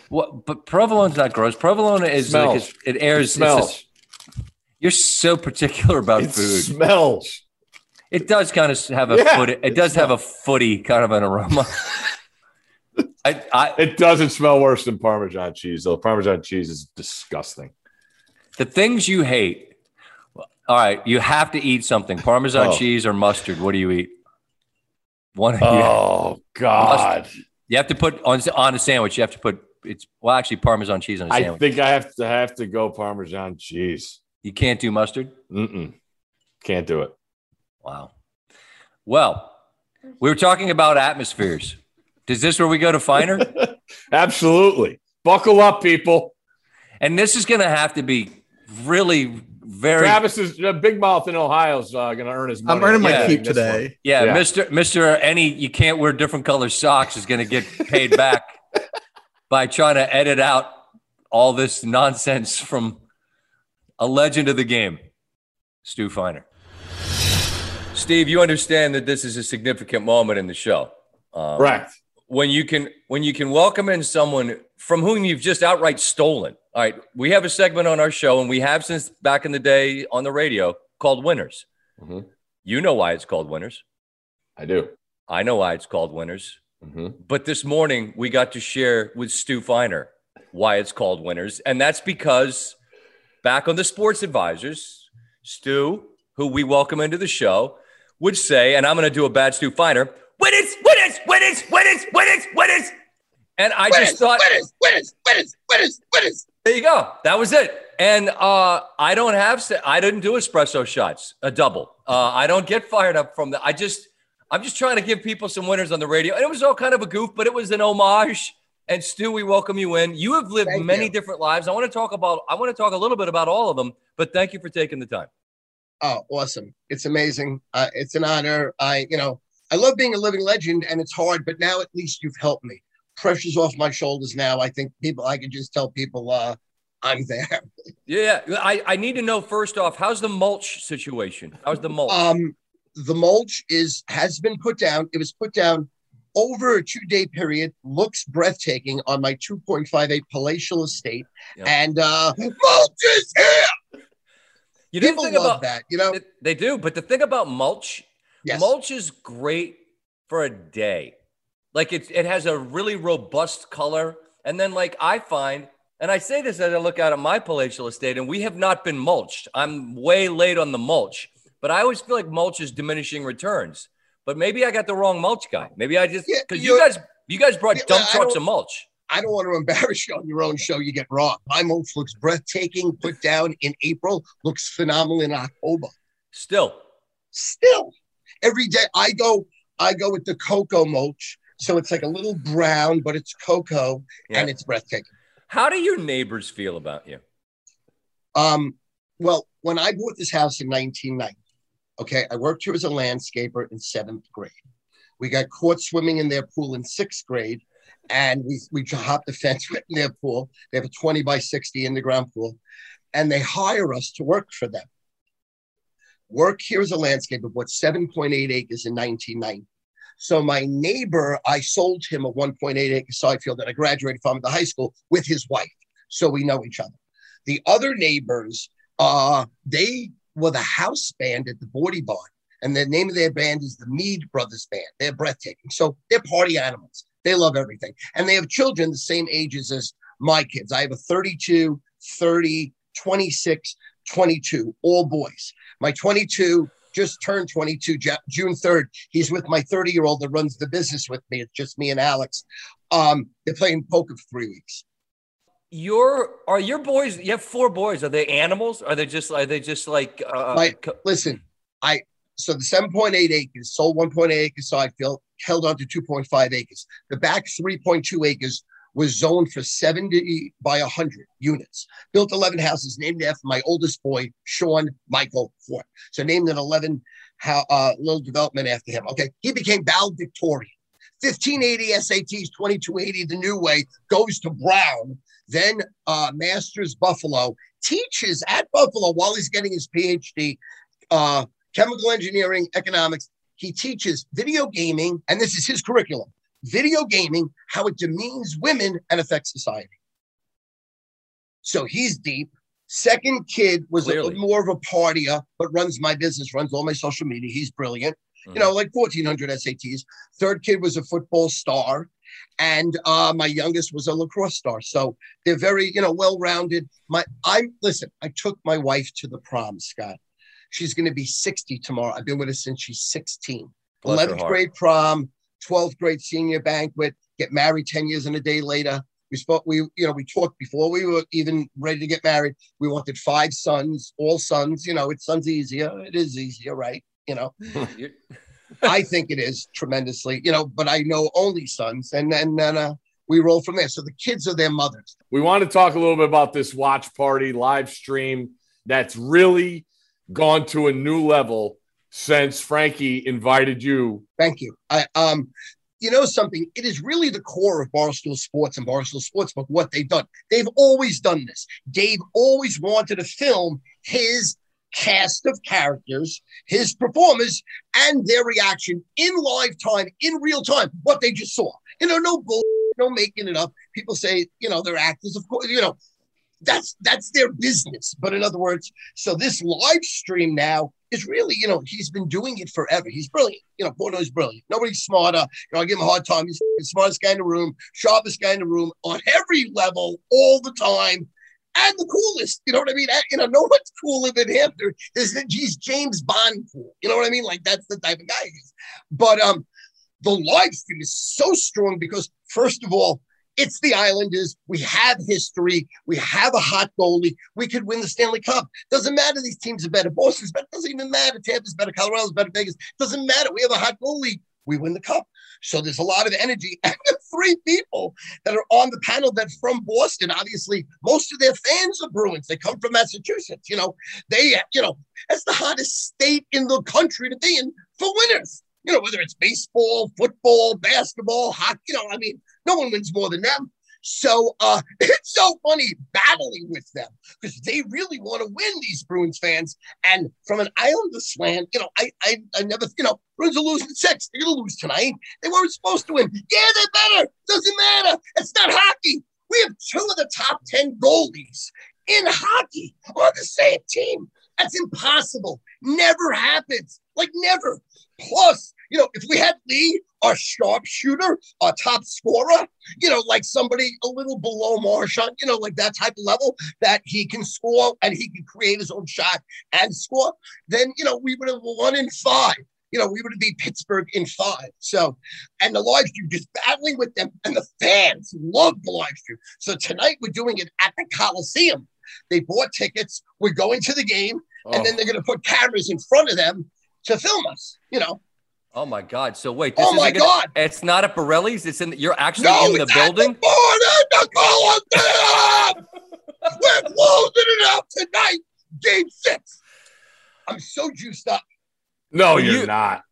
But provolone's not gross. Provolone is like it airs. It smells. You're so particular about food. It smells. It does kind of have a have a footy kind of an aroma. It doesn't smell worse than Parmesan cheese, though. Parmesan cheese is disgusting. The things you hate. All right, you have to eat something. Parmesan cheese or mustard. What do you eat? God. Mustard. You have to put on a sandwich. You have to put Parmesan cheese on a sandwich. I think I have to go Parmesan cheese. You can't do mustard? Can't do it. Wow. Well, we were talking about atmospheres. Is this where we go to Feiner? Absolutely. Buckle up, people. And this is going to have to be really very. Travis is big mouth in Ohio's going to earn his money. I'm earning my keep today. Yeah, Mr. Any, you can't wear different color socks is going to get paid back by trying to edit out all this nonsense from a legend of the game, Stu Feiner. Steve, you understand that this is a significant moment in the show. Right. When you can welcome in someone from whom you've just outright stolen. All right. We have a segment on our show, and we have since back in the day on the radio, called Winners. You know why it's called Winners. I do. I know why it's called Winners. But this morning, we got to share with Stu Feiner why it's called Winners. And that's because back on the Sports Advisors, Stu, who we welcome into the show, would say, and I'm going to do a bad Stu Feiner, winners. And I just thought, winners. There you go. That was it. And I didn't do espresso shots, a double. I don't get fired up from that. I'm just trying to give people some winners on the radio. And it was all kind of a goof, but it was an homage. And Stu, we welcome you in. You have lived many different lives. I want to talk a little bit about all of them, but thank you for taking the time. Oh, awesome. It's amazing. It's an honor. I love being a living legend, and it's hard, but now at least you've helped me. Pressure's off my shoulders now. I could just tell people I'm there. Yeah. I need to know first off, how's the mulch situation? How's the mulch? The mulch has been put down. It was put down over a 2-day period. Looks breathtaking on my 2.5 acre palatial estate. Yep. And mulch is here. You didn't think about that, you know? They do, but the thing about mulch, mulch is great for a day. Like it has a really robust color. And then like I find, and I say this as I look out at my palatial estate, and we have not been mulched. I'm way late on the mulch, but I always feel like mulch is diminishing returns. But maybe I got the wrong mulch guy. Maybe I just, because you guys brought dump trucks of mulch. I don't want to embarrass you on your own show. You get raw. My mulch looks breathtaking. Put down in April, looks phenomenal in October. Still, every day I go with the cocoa mulch. So it's like a little brown, but it's cocoa and it's breathtaking. How do your neighbors feel about you? Well, when I bought this house in 1990, I worked here as a landscaper in 7th grade. We got caught swimming in their pool in 6th grade. And we hopped the fence right in their pool. They have a 20 by 60 underground pool. And they hire us to work for them. Work here as a landscaper, bought 7.8 acres in 1990. So my neighbor, I sold him a 1.8 acre side field that I graduated from at the high school with his wife. So we know each other. The other neighbors, they were the house band at the Bawdy Barn, and the name of their band is the Mead Brothers Band. They're breathtaking. So they're party animals. They love everything. And they have children the same ages as my kids. I have a 32, 30, 26, 22, all boys. My 22 just turned 22, June 3rd. He's with my 30-year-old that runs the business with me. It's just me and Alex. They're playing poker for 3 weeks. Are your boys, you have four boys. Are they animals? Are they just like? So the 7.8 acres, sold 1.8 acres, so I held on to 2.5 acres. The back 3.2 acres was zoned for 70 by 100 units. Built 11 houses, named after my oldest boy, Sean Michael Fort. So named an 11 little development after him. Okay, he became valedictorian. 1580 SATs, 2280 the new way, goes to Brown, then Masters Buffalo, teaches at Buffalo while he's getting his PhD, chemical engineering, economics. He teaches video gaming, and this is his curriculum, video gaming, how it demeans women and affects society. So he's deep. Second kid was a little more of a partier, but runs my business, runs all my social media. He's brilliant. Mm-hmm. You know, like 1,400 SATs. Third kid was a football star. And my youngest was a lacrosse star. So they're very, well-rounded. I took my wife to the prom, Scott. She's going to be 60 tomorrow. I've been with her since she's 16. 11th grade prom, 12th grade senior banquet, get married 10 years and a day later. We talked before we were even ready to get married. We wanted 5 sons, all sons. It sounds easier. It is easier, right? I think it is tremendously, but I know only sons. And then we roll from there. So the kids are their mothers. We want to talk a little bit about this watch party live stream that's really gone to a new level since Frankie invited you. Thank you. Something, it is really the core of Barstool Sports and Barstool Sportsbook, what they've done. They've always done this. Dave always wanted to film his cast of characters, his performers, and their reaction in live time, in real time, what they just saw. No bull, no making it up. People say, they're actors, of course, That's their business. But in other words, so this live stream now is really, he's been doing it forever. He's brilliant. Bono's brilliant. Nobody's smarter. I give him a hard time. He's the smartest guy in the room, sharpest guy in the room on every level all the time. And the coolest, you know what I mean? No one's cooler than him. He's James Bond cool. You know what I mean? Like, that's the type of guy he is. But the live stream is so strong because, first of all, it's the Islanders. We have history. We have a hot goalie. We could win the Stanley Cup. Doesn't matter. These teams are better. Boston's better. Doesn't even matter. Tampa's better. Colorado's better. Vegas. Doesn't matter. We have a hot goalie. We win the cup. So there's a lot of energy. And the 3 people that are on the panel that from Boston, obviously, most of their fans are Bruins. They come from Massachusetts. That's the hottest state in the country to be in for winners. Whether it's baseball, football, basketball, hockey, no one wins more than them. So it's so funny battling with them because they really want to win, these Bruins fans. And from an Islander slant, I never, Bruins are losing 6. They're going to lose tonight. They weren't supposed to win. Yeah, they're better. Doesn't matter. It's not hockey. We have 2 of the top 10 goalies in hockey on the same team. That's impossible. Never happens. Like, never. Plus, if we had Lee, our sharpshooter, our top scorer, like somebody a little below Marchand, like that type of level that he can score and he can create his own shot and score, then, we would have 1 in 5. We would have beat Pittsburgh in 5. So, and the live stream, just battling with them, and the fans love the live stream. So tonight we're doing it at the Coliseum. They bought tickets. We're going to the game, and then they're going to put cameras in front of them to film us. Oh my God! So wait. This God! It's not at Borelli's. It's in. You're actually in the building. We're closing it up tonight. Game 6. I'm so juiced up. No, you're not.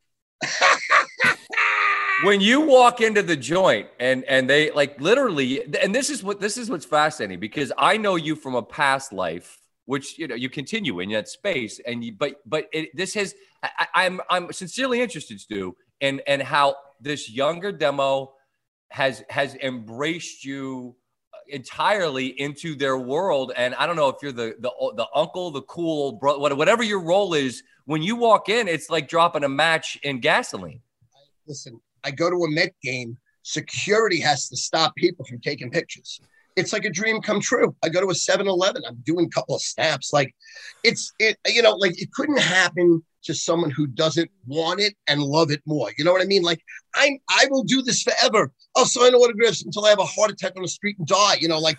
When you walk into the joint and they like literally, and this is what's fascinating, because I know you from a past life, which, you continue in that space. And I'm sincerely interested, Stu, in how this younger demo has embraced you entirely into their world. And I don't know if you're the uncle, the cool bro, whatever your role is, when you walk in, it's like dropping a match in gasoline. Listen, I go to a Met game. Security has to stop people from taking pictures. It's like a dream come true. I go to a 7-Eleven. I'm doing a couple of snaps. Like it couldn't happen to someone who doesn't want it and love it more. You know what I mean? Like I will do this forever. I'll sign autographs until I have a heart attack on the street and die. You know, like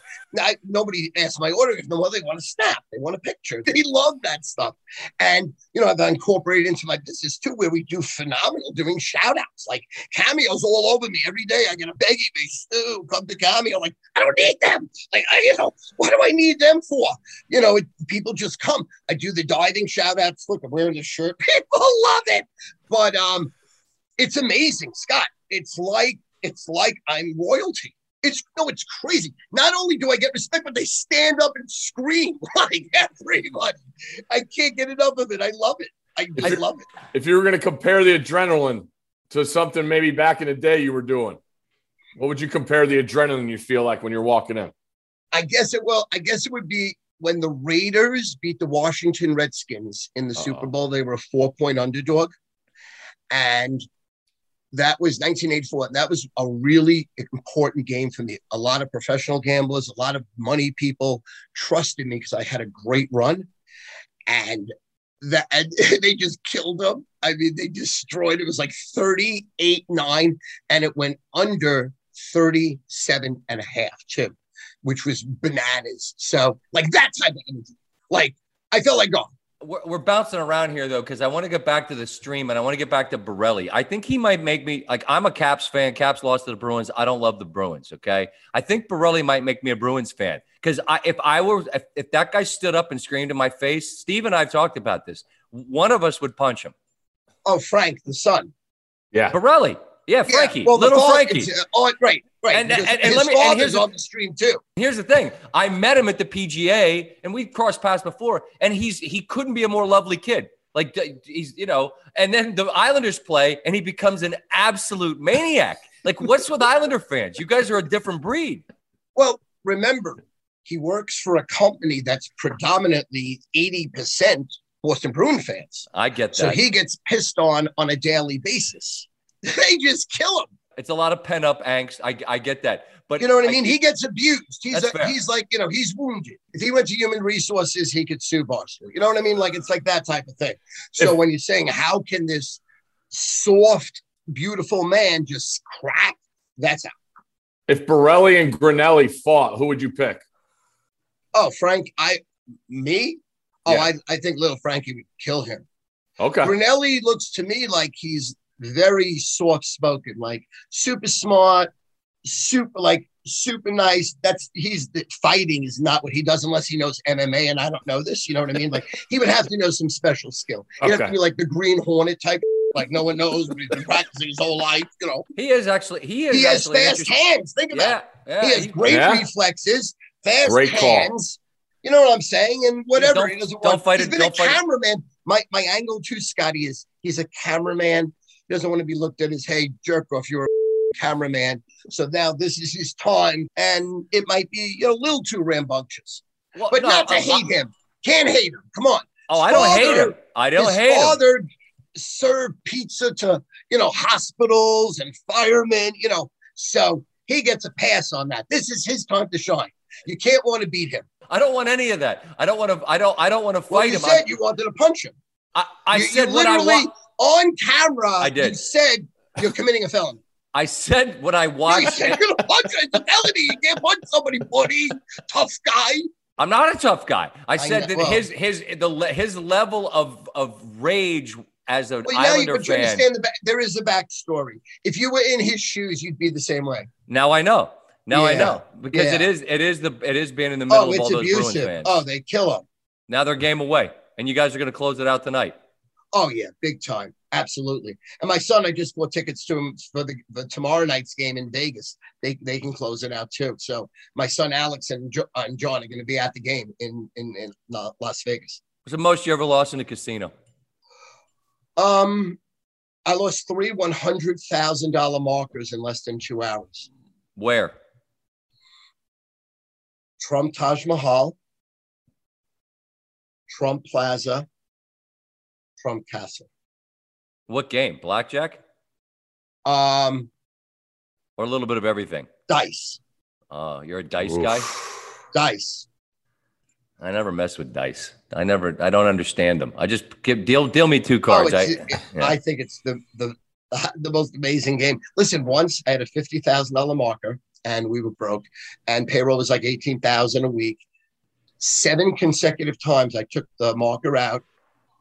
nobody asks my autograph. No, they want a snap. They want a picture. They love that stuff. And, you know, I've incorporated into my business too, where we do phenomenal doing shout outs, like cameos all over me every day. I get a baggy base, Stu, come to cameo. Like, I don't need them. Like, what do I need them for? You know, people just come. I do the diving shout outs. Look, I'm wearing this shirt. People love it. But it's amazing, Scott. It's like I'm royalty. It's crazy. Not only do I get respect, but they stand up and scream like everybody. I can't get enough of it. I love it. I love it. If you were going to compare the adrenaline to something maybe back in the day you were doing, what would you compare the adrenaline you feel like when you're walking in? I guess it would be when the Raiders beat the Washington Redskins in the Super Bowl. They were a 4-point underdog. And that was 1984. That was a really important game for me. A lot of professional gamblers, a lot of money people trusted me because I had a great run. And they just killed them. I mean, they destroyed. It was like 38-9, and it went under 37.5 too, which was bananas. So, like, that type of energy. Like, I felt like gone. We're bouncing around here, though, because I want to get back to the stream and I want to get back to Borelli. I think he might make me, like, I'm a Caps fan. Caps lost to the Bruins. I don't love the Bruins, okay? I think Borelli might make me a Bruins fan because if that guy stood up and screamed in my face, Steve and I have talked about this. One of us would punch him. Oh, Frank, the son. Yeah. Borelli. Yeah, Frankie. Yeah, well, little Frankie. Right. And his father's on the stream too. Here's the thing. I met him at the PGA, and we've crossed paths before, and he couldn't be a more lovely kid. Like, he's, you know, and then the Islanders play, and he becomes an absolute maniac. Like, what's with Islander fans? You guys are a different breed. Well, remember, he works for a company that's predominantly 80% Boston Bruin fans. I get that. So he gets pissed on a daily basis. They just kill him. It's a lot of pent-up angst. I get that. But you know what I mean? He gets abused. He's like, you know, he's wounded. If he went to human resources, he could sue Boston. You know what I mean? Like, it's like that type of thing. So when you're saying, how can this soft, beautiful man just crack? That's out. If Borelli and Grinelli fought, who would you pick? Oh, Frank, me? Oh, yeah. I think little Frankie would kill him. Okay. Grinelli looks to me like he's very soft-spoken, like super smart, super nice. Fighting is not what he does unless he knows MMA, and I don't know this. You know what I mean? Like, he would have to know some special skill. He'd have to be like the Green Hornet type, like no one knows, but he's been practicing his whole life. You know, he has fast hands. Think about it. Yeah, he has great reflexes, fast great hands. You know what I'm saying? And whatever he doesn't want. He's been a cameraman. My angle too, Scotty, is he's a cameraman. He doesn't want to be looked at as, hey, jerk off, you're a cameraman. So now this is his time, and it might be a little too rambunctious. Well, but hate him. Can't hate him. Come on. Oh, I don't hate him. I don't hate him. His father served pizza to, you know, hospitals and firemen, you know. So he gets a pass on that. This is his time to shine. You can't want to beat him. I don't want any of that. I don't want to fight him. You said you wanted to punch him. I said what I want. On camera, I did. You said you're committing a felony. I said what I watched. You said you're gonna punch a felony. You can't punch somebody, buddy. Tough guy. I'm not a tough guy. His level of rage as an Islander fan. Understand there is a backstory. If you were in his shoes, you'd be the same way. Now I know. Because it is being in the middle of all those Bruins fans. Oh, they kill them. Now they're game away, and you guys are going to close it out tonight. Oh, yeah, big time. Absolutely. And my son, I just bought tickets to him for tomorrow night's game in Vegas. They can close it out, too. So my son, Alex, and John are going to be at the game in Las Vegas. What's the most you ever lost in a casino? I lost 3 $100,000 markers in less than 2 hours. Where? Trump Taj Mahal, Trump Plaza, Trump Castle. What game? Blackjack? Or a little bit of everything? Dice. Oh, you're a dice guy? Dice. I never mess with dice. I don't understand them. I just deal me two cards. I think it's the most amazing game. Listen, once I had a $50,000 marker and we were broke and payroll was like $18,000 a week. 7 consecutive times I took the marker out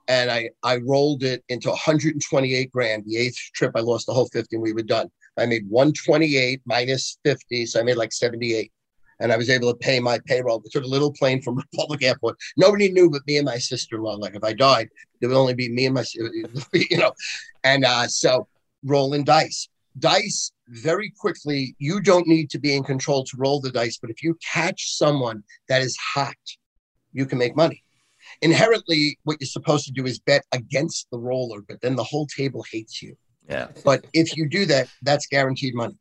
and I rolled it into $128,000. The 8th trip, I lost the whole 50 and we were done. I made 128 minus 50. So I made like 78 and I was able to pay my payroll. We took a little plane from Republic Airport. Nobody knew but me and my sister-in-law. Like if I died, there would only be me and my, and so rolling dice. Dice very quickly, you don't need to be in control to roll the dice, but if you catch someone that is hot, you can make money. Inherently, what you're supposed to do is bet against the roller, but then the whole table hates you. Yeah. But if you do that, that's guaranteed money.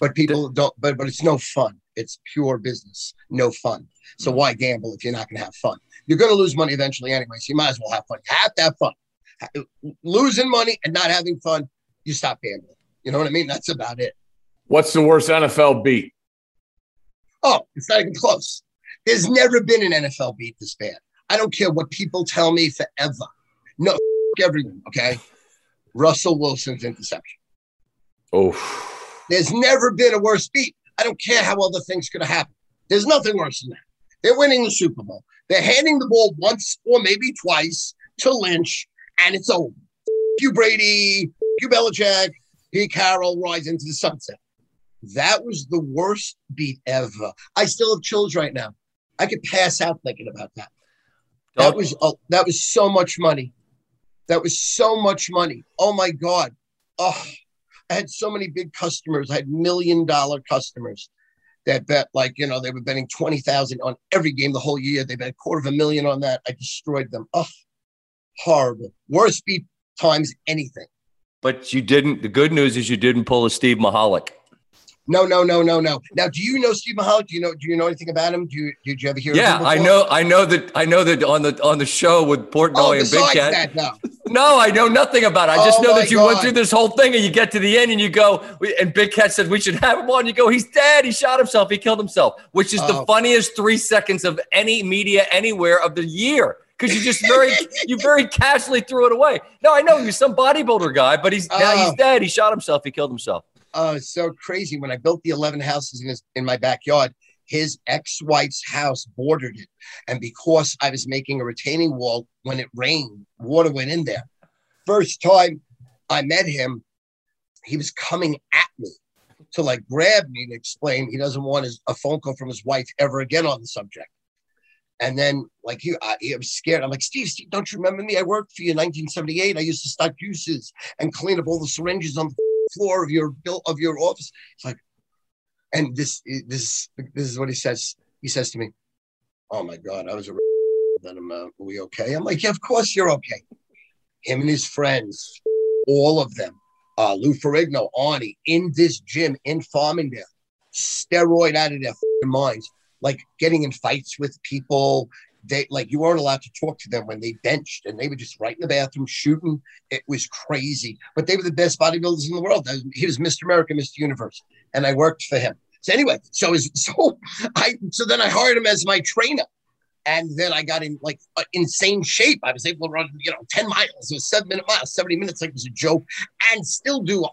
But people don't, but it's no fun. It's pure business, no fun. So why gamble if you're not going to have fun? You're going to lose money eventually anyway, so you might as well have fun. Have to have fun. Losing money and not having fun, you stop gambling. You know what I mean? That's about it. What's the worst NFL beat? Oh, it's not even close. There's never been an NFL beat this bad. I don't care what people tell me forever. No, everyone, okay? Russell Wilson's interception. Oh. There's never been a worse beat. I don't care how other things could have happened. There's nothing worse than that. They're winning the Super Bowl. They're handing the ball once or maybe twice to Lynch, and it's over. You, Brady. You, Belichick. Pete Carroll rides into the sunset. That was the worst beat ever. I still have chills right now. I could pass out thinking about that. That was so much money. That was so much money. Oh, my God. Oh, I had so many big customers. I had $1 million customers that bet they were betting 20,000 on every game the whole year. They bet $250,000 on that. I destroyed them. Oh, horrible. Worst beat times anything. But you didn't. The good news is you didn't pull a Steve Mahalik. No. Now, do you know Steve Mahalik? Do you know anything about him? Did you ever hear? Yeah, of him before? I know that on the show with Portnoy and Big Cat. That, no. No, I know nothing about it. I just know that you went through this whole thing and you get to the end and you go, and Big Cat said we should have him on. You go, he's dead. He shot himself. He killed himself, which is the funniest 3 seconds of any media anywhere of the year. Because you very casually threw it away. No, I know you're some bodybuilder guy, but now he's dead. He shot himself. He killed himself. Oh, it's so crazy. When I built the 11 houses in my backyard, his ex-wife's house bordered it. And because I was making a retaining wall, when it rained, water went in there. First time I met him, he was coming at me to grab me and explain he doesn't want a phone call from his wife ever again on the subject. And then, I was scared. I'm like, Steve, don't you remember me? I worked for you in 1978. I used to stock juices and clean up all the syringes on the floor of your office. It's like, and this is what he says. He says to me, "Oh my God, I was a." Then are we okay? I'm like, yeah, of course you're okay. Him and his friends, all of them, Lou Ferrigno, Arnie, in this gym in Farmingdale, steroid out of their minds. Getting in fights with people. You weren't allowed to talk to them when they benched, and they were just right in the bathroom shooting. It was crazy. But they were the best bodybuilders in the world. He was Mr. America, Mr. Universe, and I worked for him. So anyway, so then I hired him as my trainer, and then I got in insane shape. I was able to run 10 miles or 7-minute miles, 70 minutes it was a joke, and still do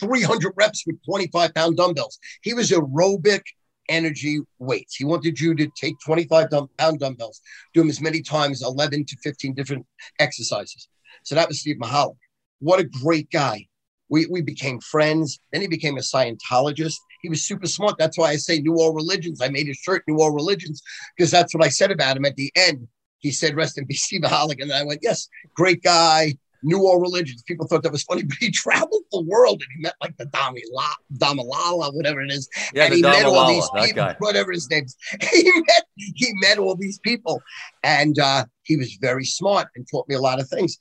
300 reps with 25-pound dumbbells. He was aerobic energy weights. He wanted you to take 25-pound dumbbells, do them as many times, 11 to 15 different exercises. So that was Steve Mahalik. What a great guy. We became friends. Then he became a Scientologist. He was super smart. That's why I say New All Religions. I made his shirt New All Religions because that's what I said about him at the end. He said, rest in peace, Steve Mahalik. And then I went, yes, great guy, New All Religions. People thought that was funny, but he traveled the world and he met the Damalala, whatever it is. Yeah, and he met all these people, whatever his name is. He met all these people, and he was very smart and taught me a lot of things.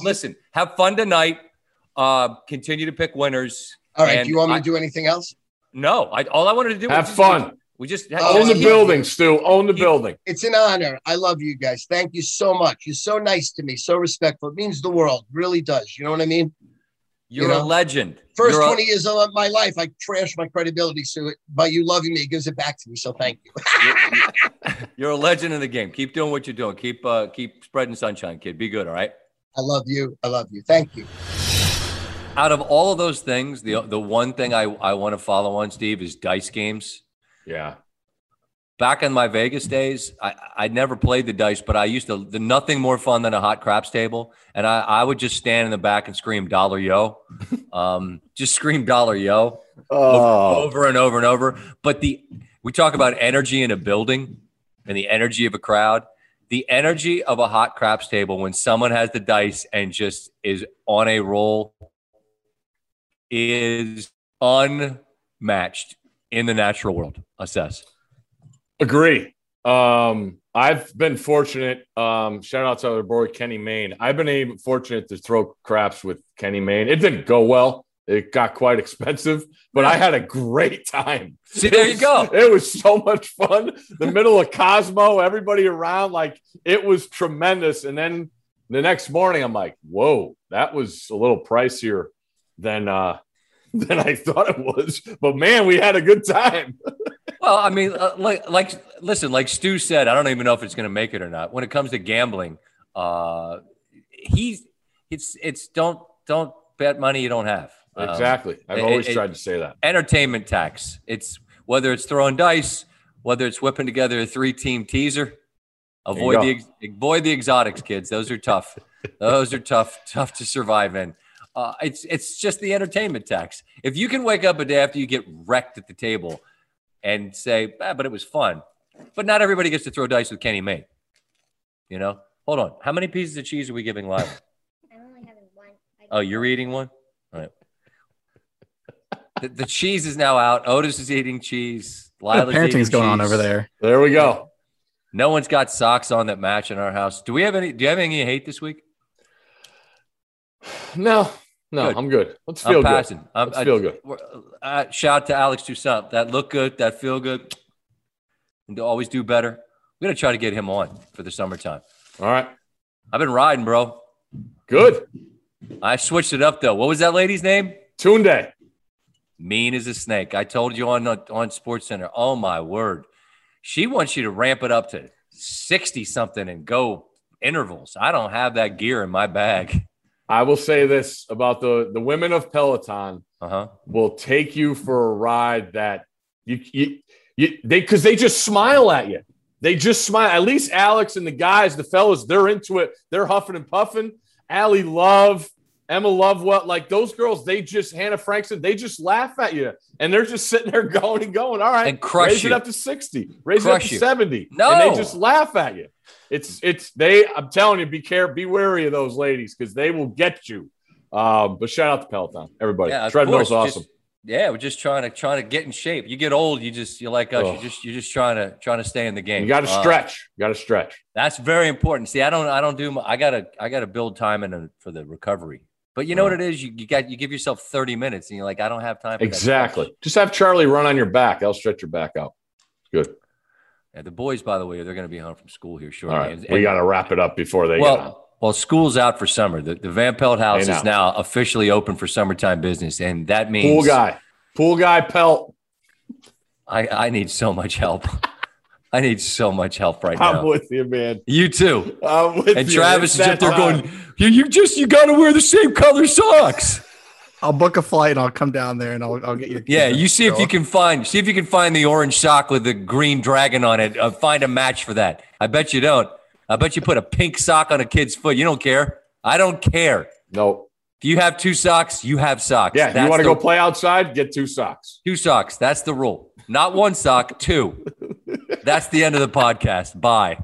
Listen, have fun tonight. Continue to pick winners. All right. Do you want me to do anything else? No. All I wanted to do was have fun. We just own the building, Stu. Own the building. It's an honor. I love you guys. Thank you so much. You're so nice to me, so respectful. It means the world. It really does. You know what I mean? You're a legend. First 20 years of my life, I trashed my credibility. So by you loving me, it gives it back to me. So thank you. You're a legend in the game. Keep doing what you're doing. Keep spreading sunshine, kid. Be good, all right? I love you. I love you. Thank you. Out of all of those things, the one thing I want to follow on, Steve, is dice games. Yeah. Back in my Vegas days, I never played the dice, but I used to – nothing more fun than a hot craps table. And I would just stand in the back and scream, dollar yo. Just scream, dollar yo, over and over. But we talk about energy in a building and the energy of a crowd. The energy of a hot craps table when someone has the dice and just is on a roll is unmatched in the natural world, assess. Agree. I've been fortunate. Shout out to our boy Kenny Maine. I've been fortunate to throw craps with Kenny Maine. It didn't go well. It got quite expensive, but I had a great time. See, there you go. It was so much fun. The middle of Cosmo, everybody around, like it was tremendous. And then the next morning, I'm like, whoa, that was a little pricier than I thought it was. But man, we had a good time. Well, I mean, listen, like Stu said, I don't even know if it's going to make it or not. When it comes to gambling, don't bet money you don't have. Exactly. I've always tried to say that. Entertainment tax. It's whether it's throwing dice, whether it's whipping together a 3-team teaser. Avoid the exotics, kids. Those are tough. Those are tough to survive in. It's just the entertainment tax. If you can wake up a day after you get wrecked at the table and say, but it was fun. But not everybody gets to throw dice with Kenny Maine. You know? Hold on. How many pieces of cheese are we giving live? I'm only having one. Oh, you're eating one? All right. The cheese is now out. Otis is eating cheese. Lila's eating cheese. Parenting's going on over there. There we go. No one's got socks on that match in our house. Do you have any hate this week? No, good. I'm good. Let's feel good. Let's feel good. Shout out to Alex Toussaint. That look good. That feel good. And to always do better. We're going to try to get him on for the summertime. All right. I've been riding, bro. Good. I switched it up, though. What was that lady's name? Tunde. Mean as a snake. I told you on SportsCenter. Oh, my word. She wants you to ramp it up to 60-something and go intervals. I don't have that gear in my bag. I will say this about the women of Peloton will take you for a ride that because they just smile at you. They just smile. At least Alex and the guys, the fellas, they're into it. They're huffing and puffing. Allie Love, Emma Lovewell, like those girls, Hannah Frankson, they just laugh at you. And they're just sitting there going and going. All right. And crush raise you. It up to 60. Raise crush it up to 70. No. And they just laugh at you. I'm telling you, be wary of those ladies because they will get you. But shout out to Peloton, everybody. Yeah, treadmill's awesome. We're just trying to get in shape. You get old, you're like us. You're just trying to stay in the game. You got to stretch. You got to stretch. That's very important. See, I gotta build time for the recovery. But you know what it is, you give yourself 30 minutes, and you're like, I don't have time. Exactly. Just have Charlie run on your back. I'll stretch your back out. Good. Yeah, the boys, by the way, they're going to be home from school here shortly. All right. We got to wrap it up before they get on. Well, school's out for summer. The Van Pelt house is now officially open for summertime business, and that means pool guy Pelt. I need so much help. I need so much help now. I'm with you, man. You too. I'm with you. And Travis is up there going, you got to wear the same color socks. I'll book a flight and I'll come down there and I'll get you. Yeah, you see if you can find the orange sock with the green dragon on it. Find a match for that. I bet you don't. I bet you put a pink sock on a kid's foot. You don't care. I don't care. No. If you have 2 socks, you have socks. Yeah, you want to go play outside, get 2 socks. 2 socks. That's the rule. Not 1 sock, 2. That's the end of the podcast. Bye.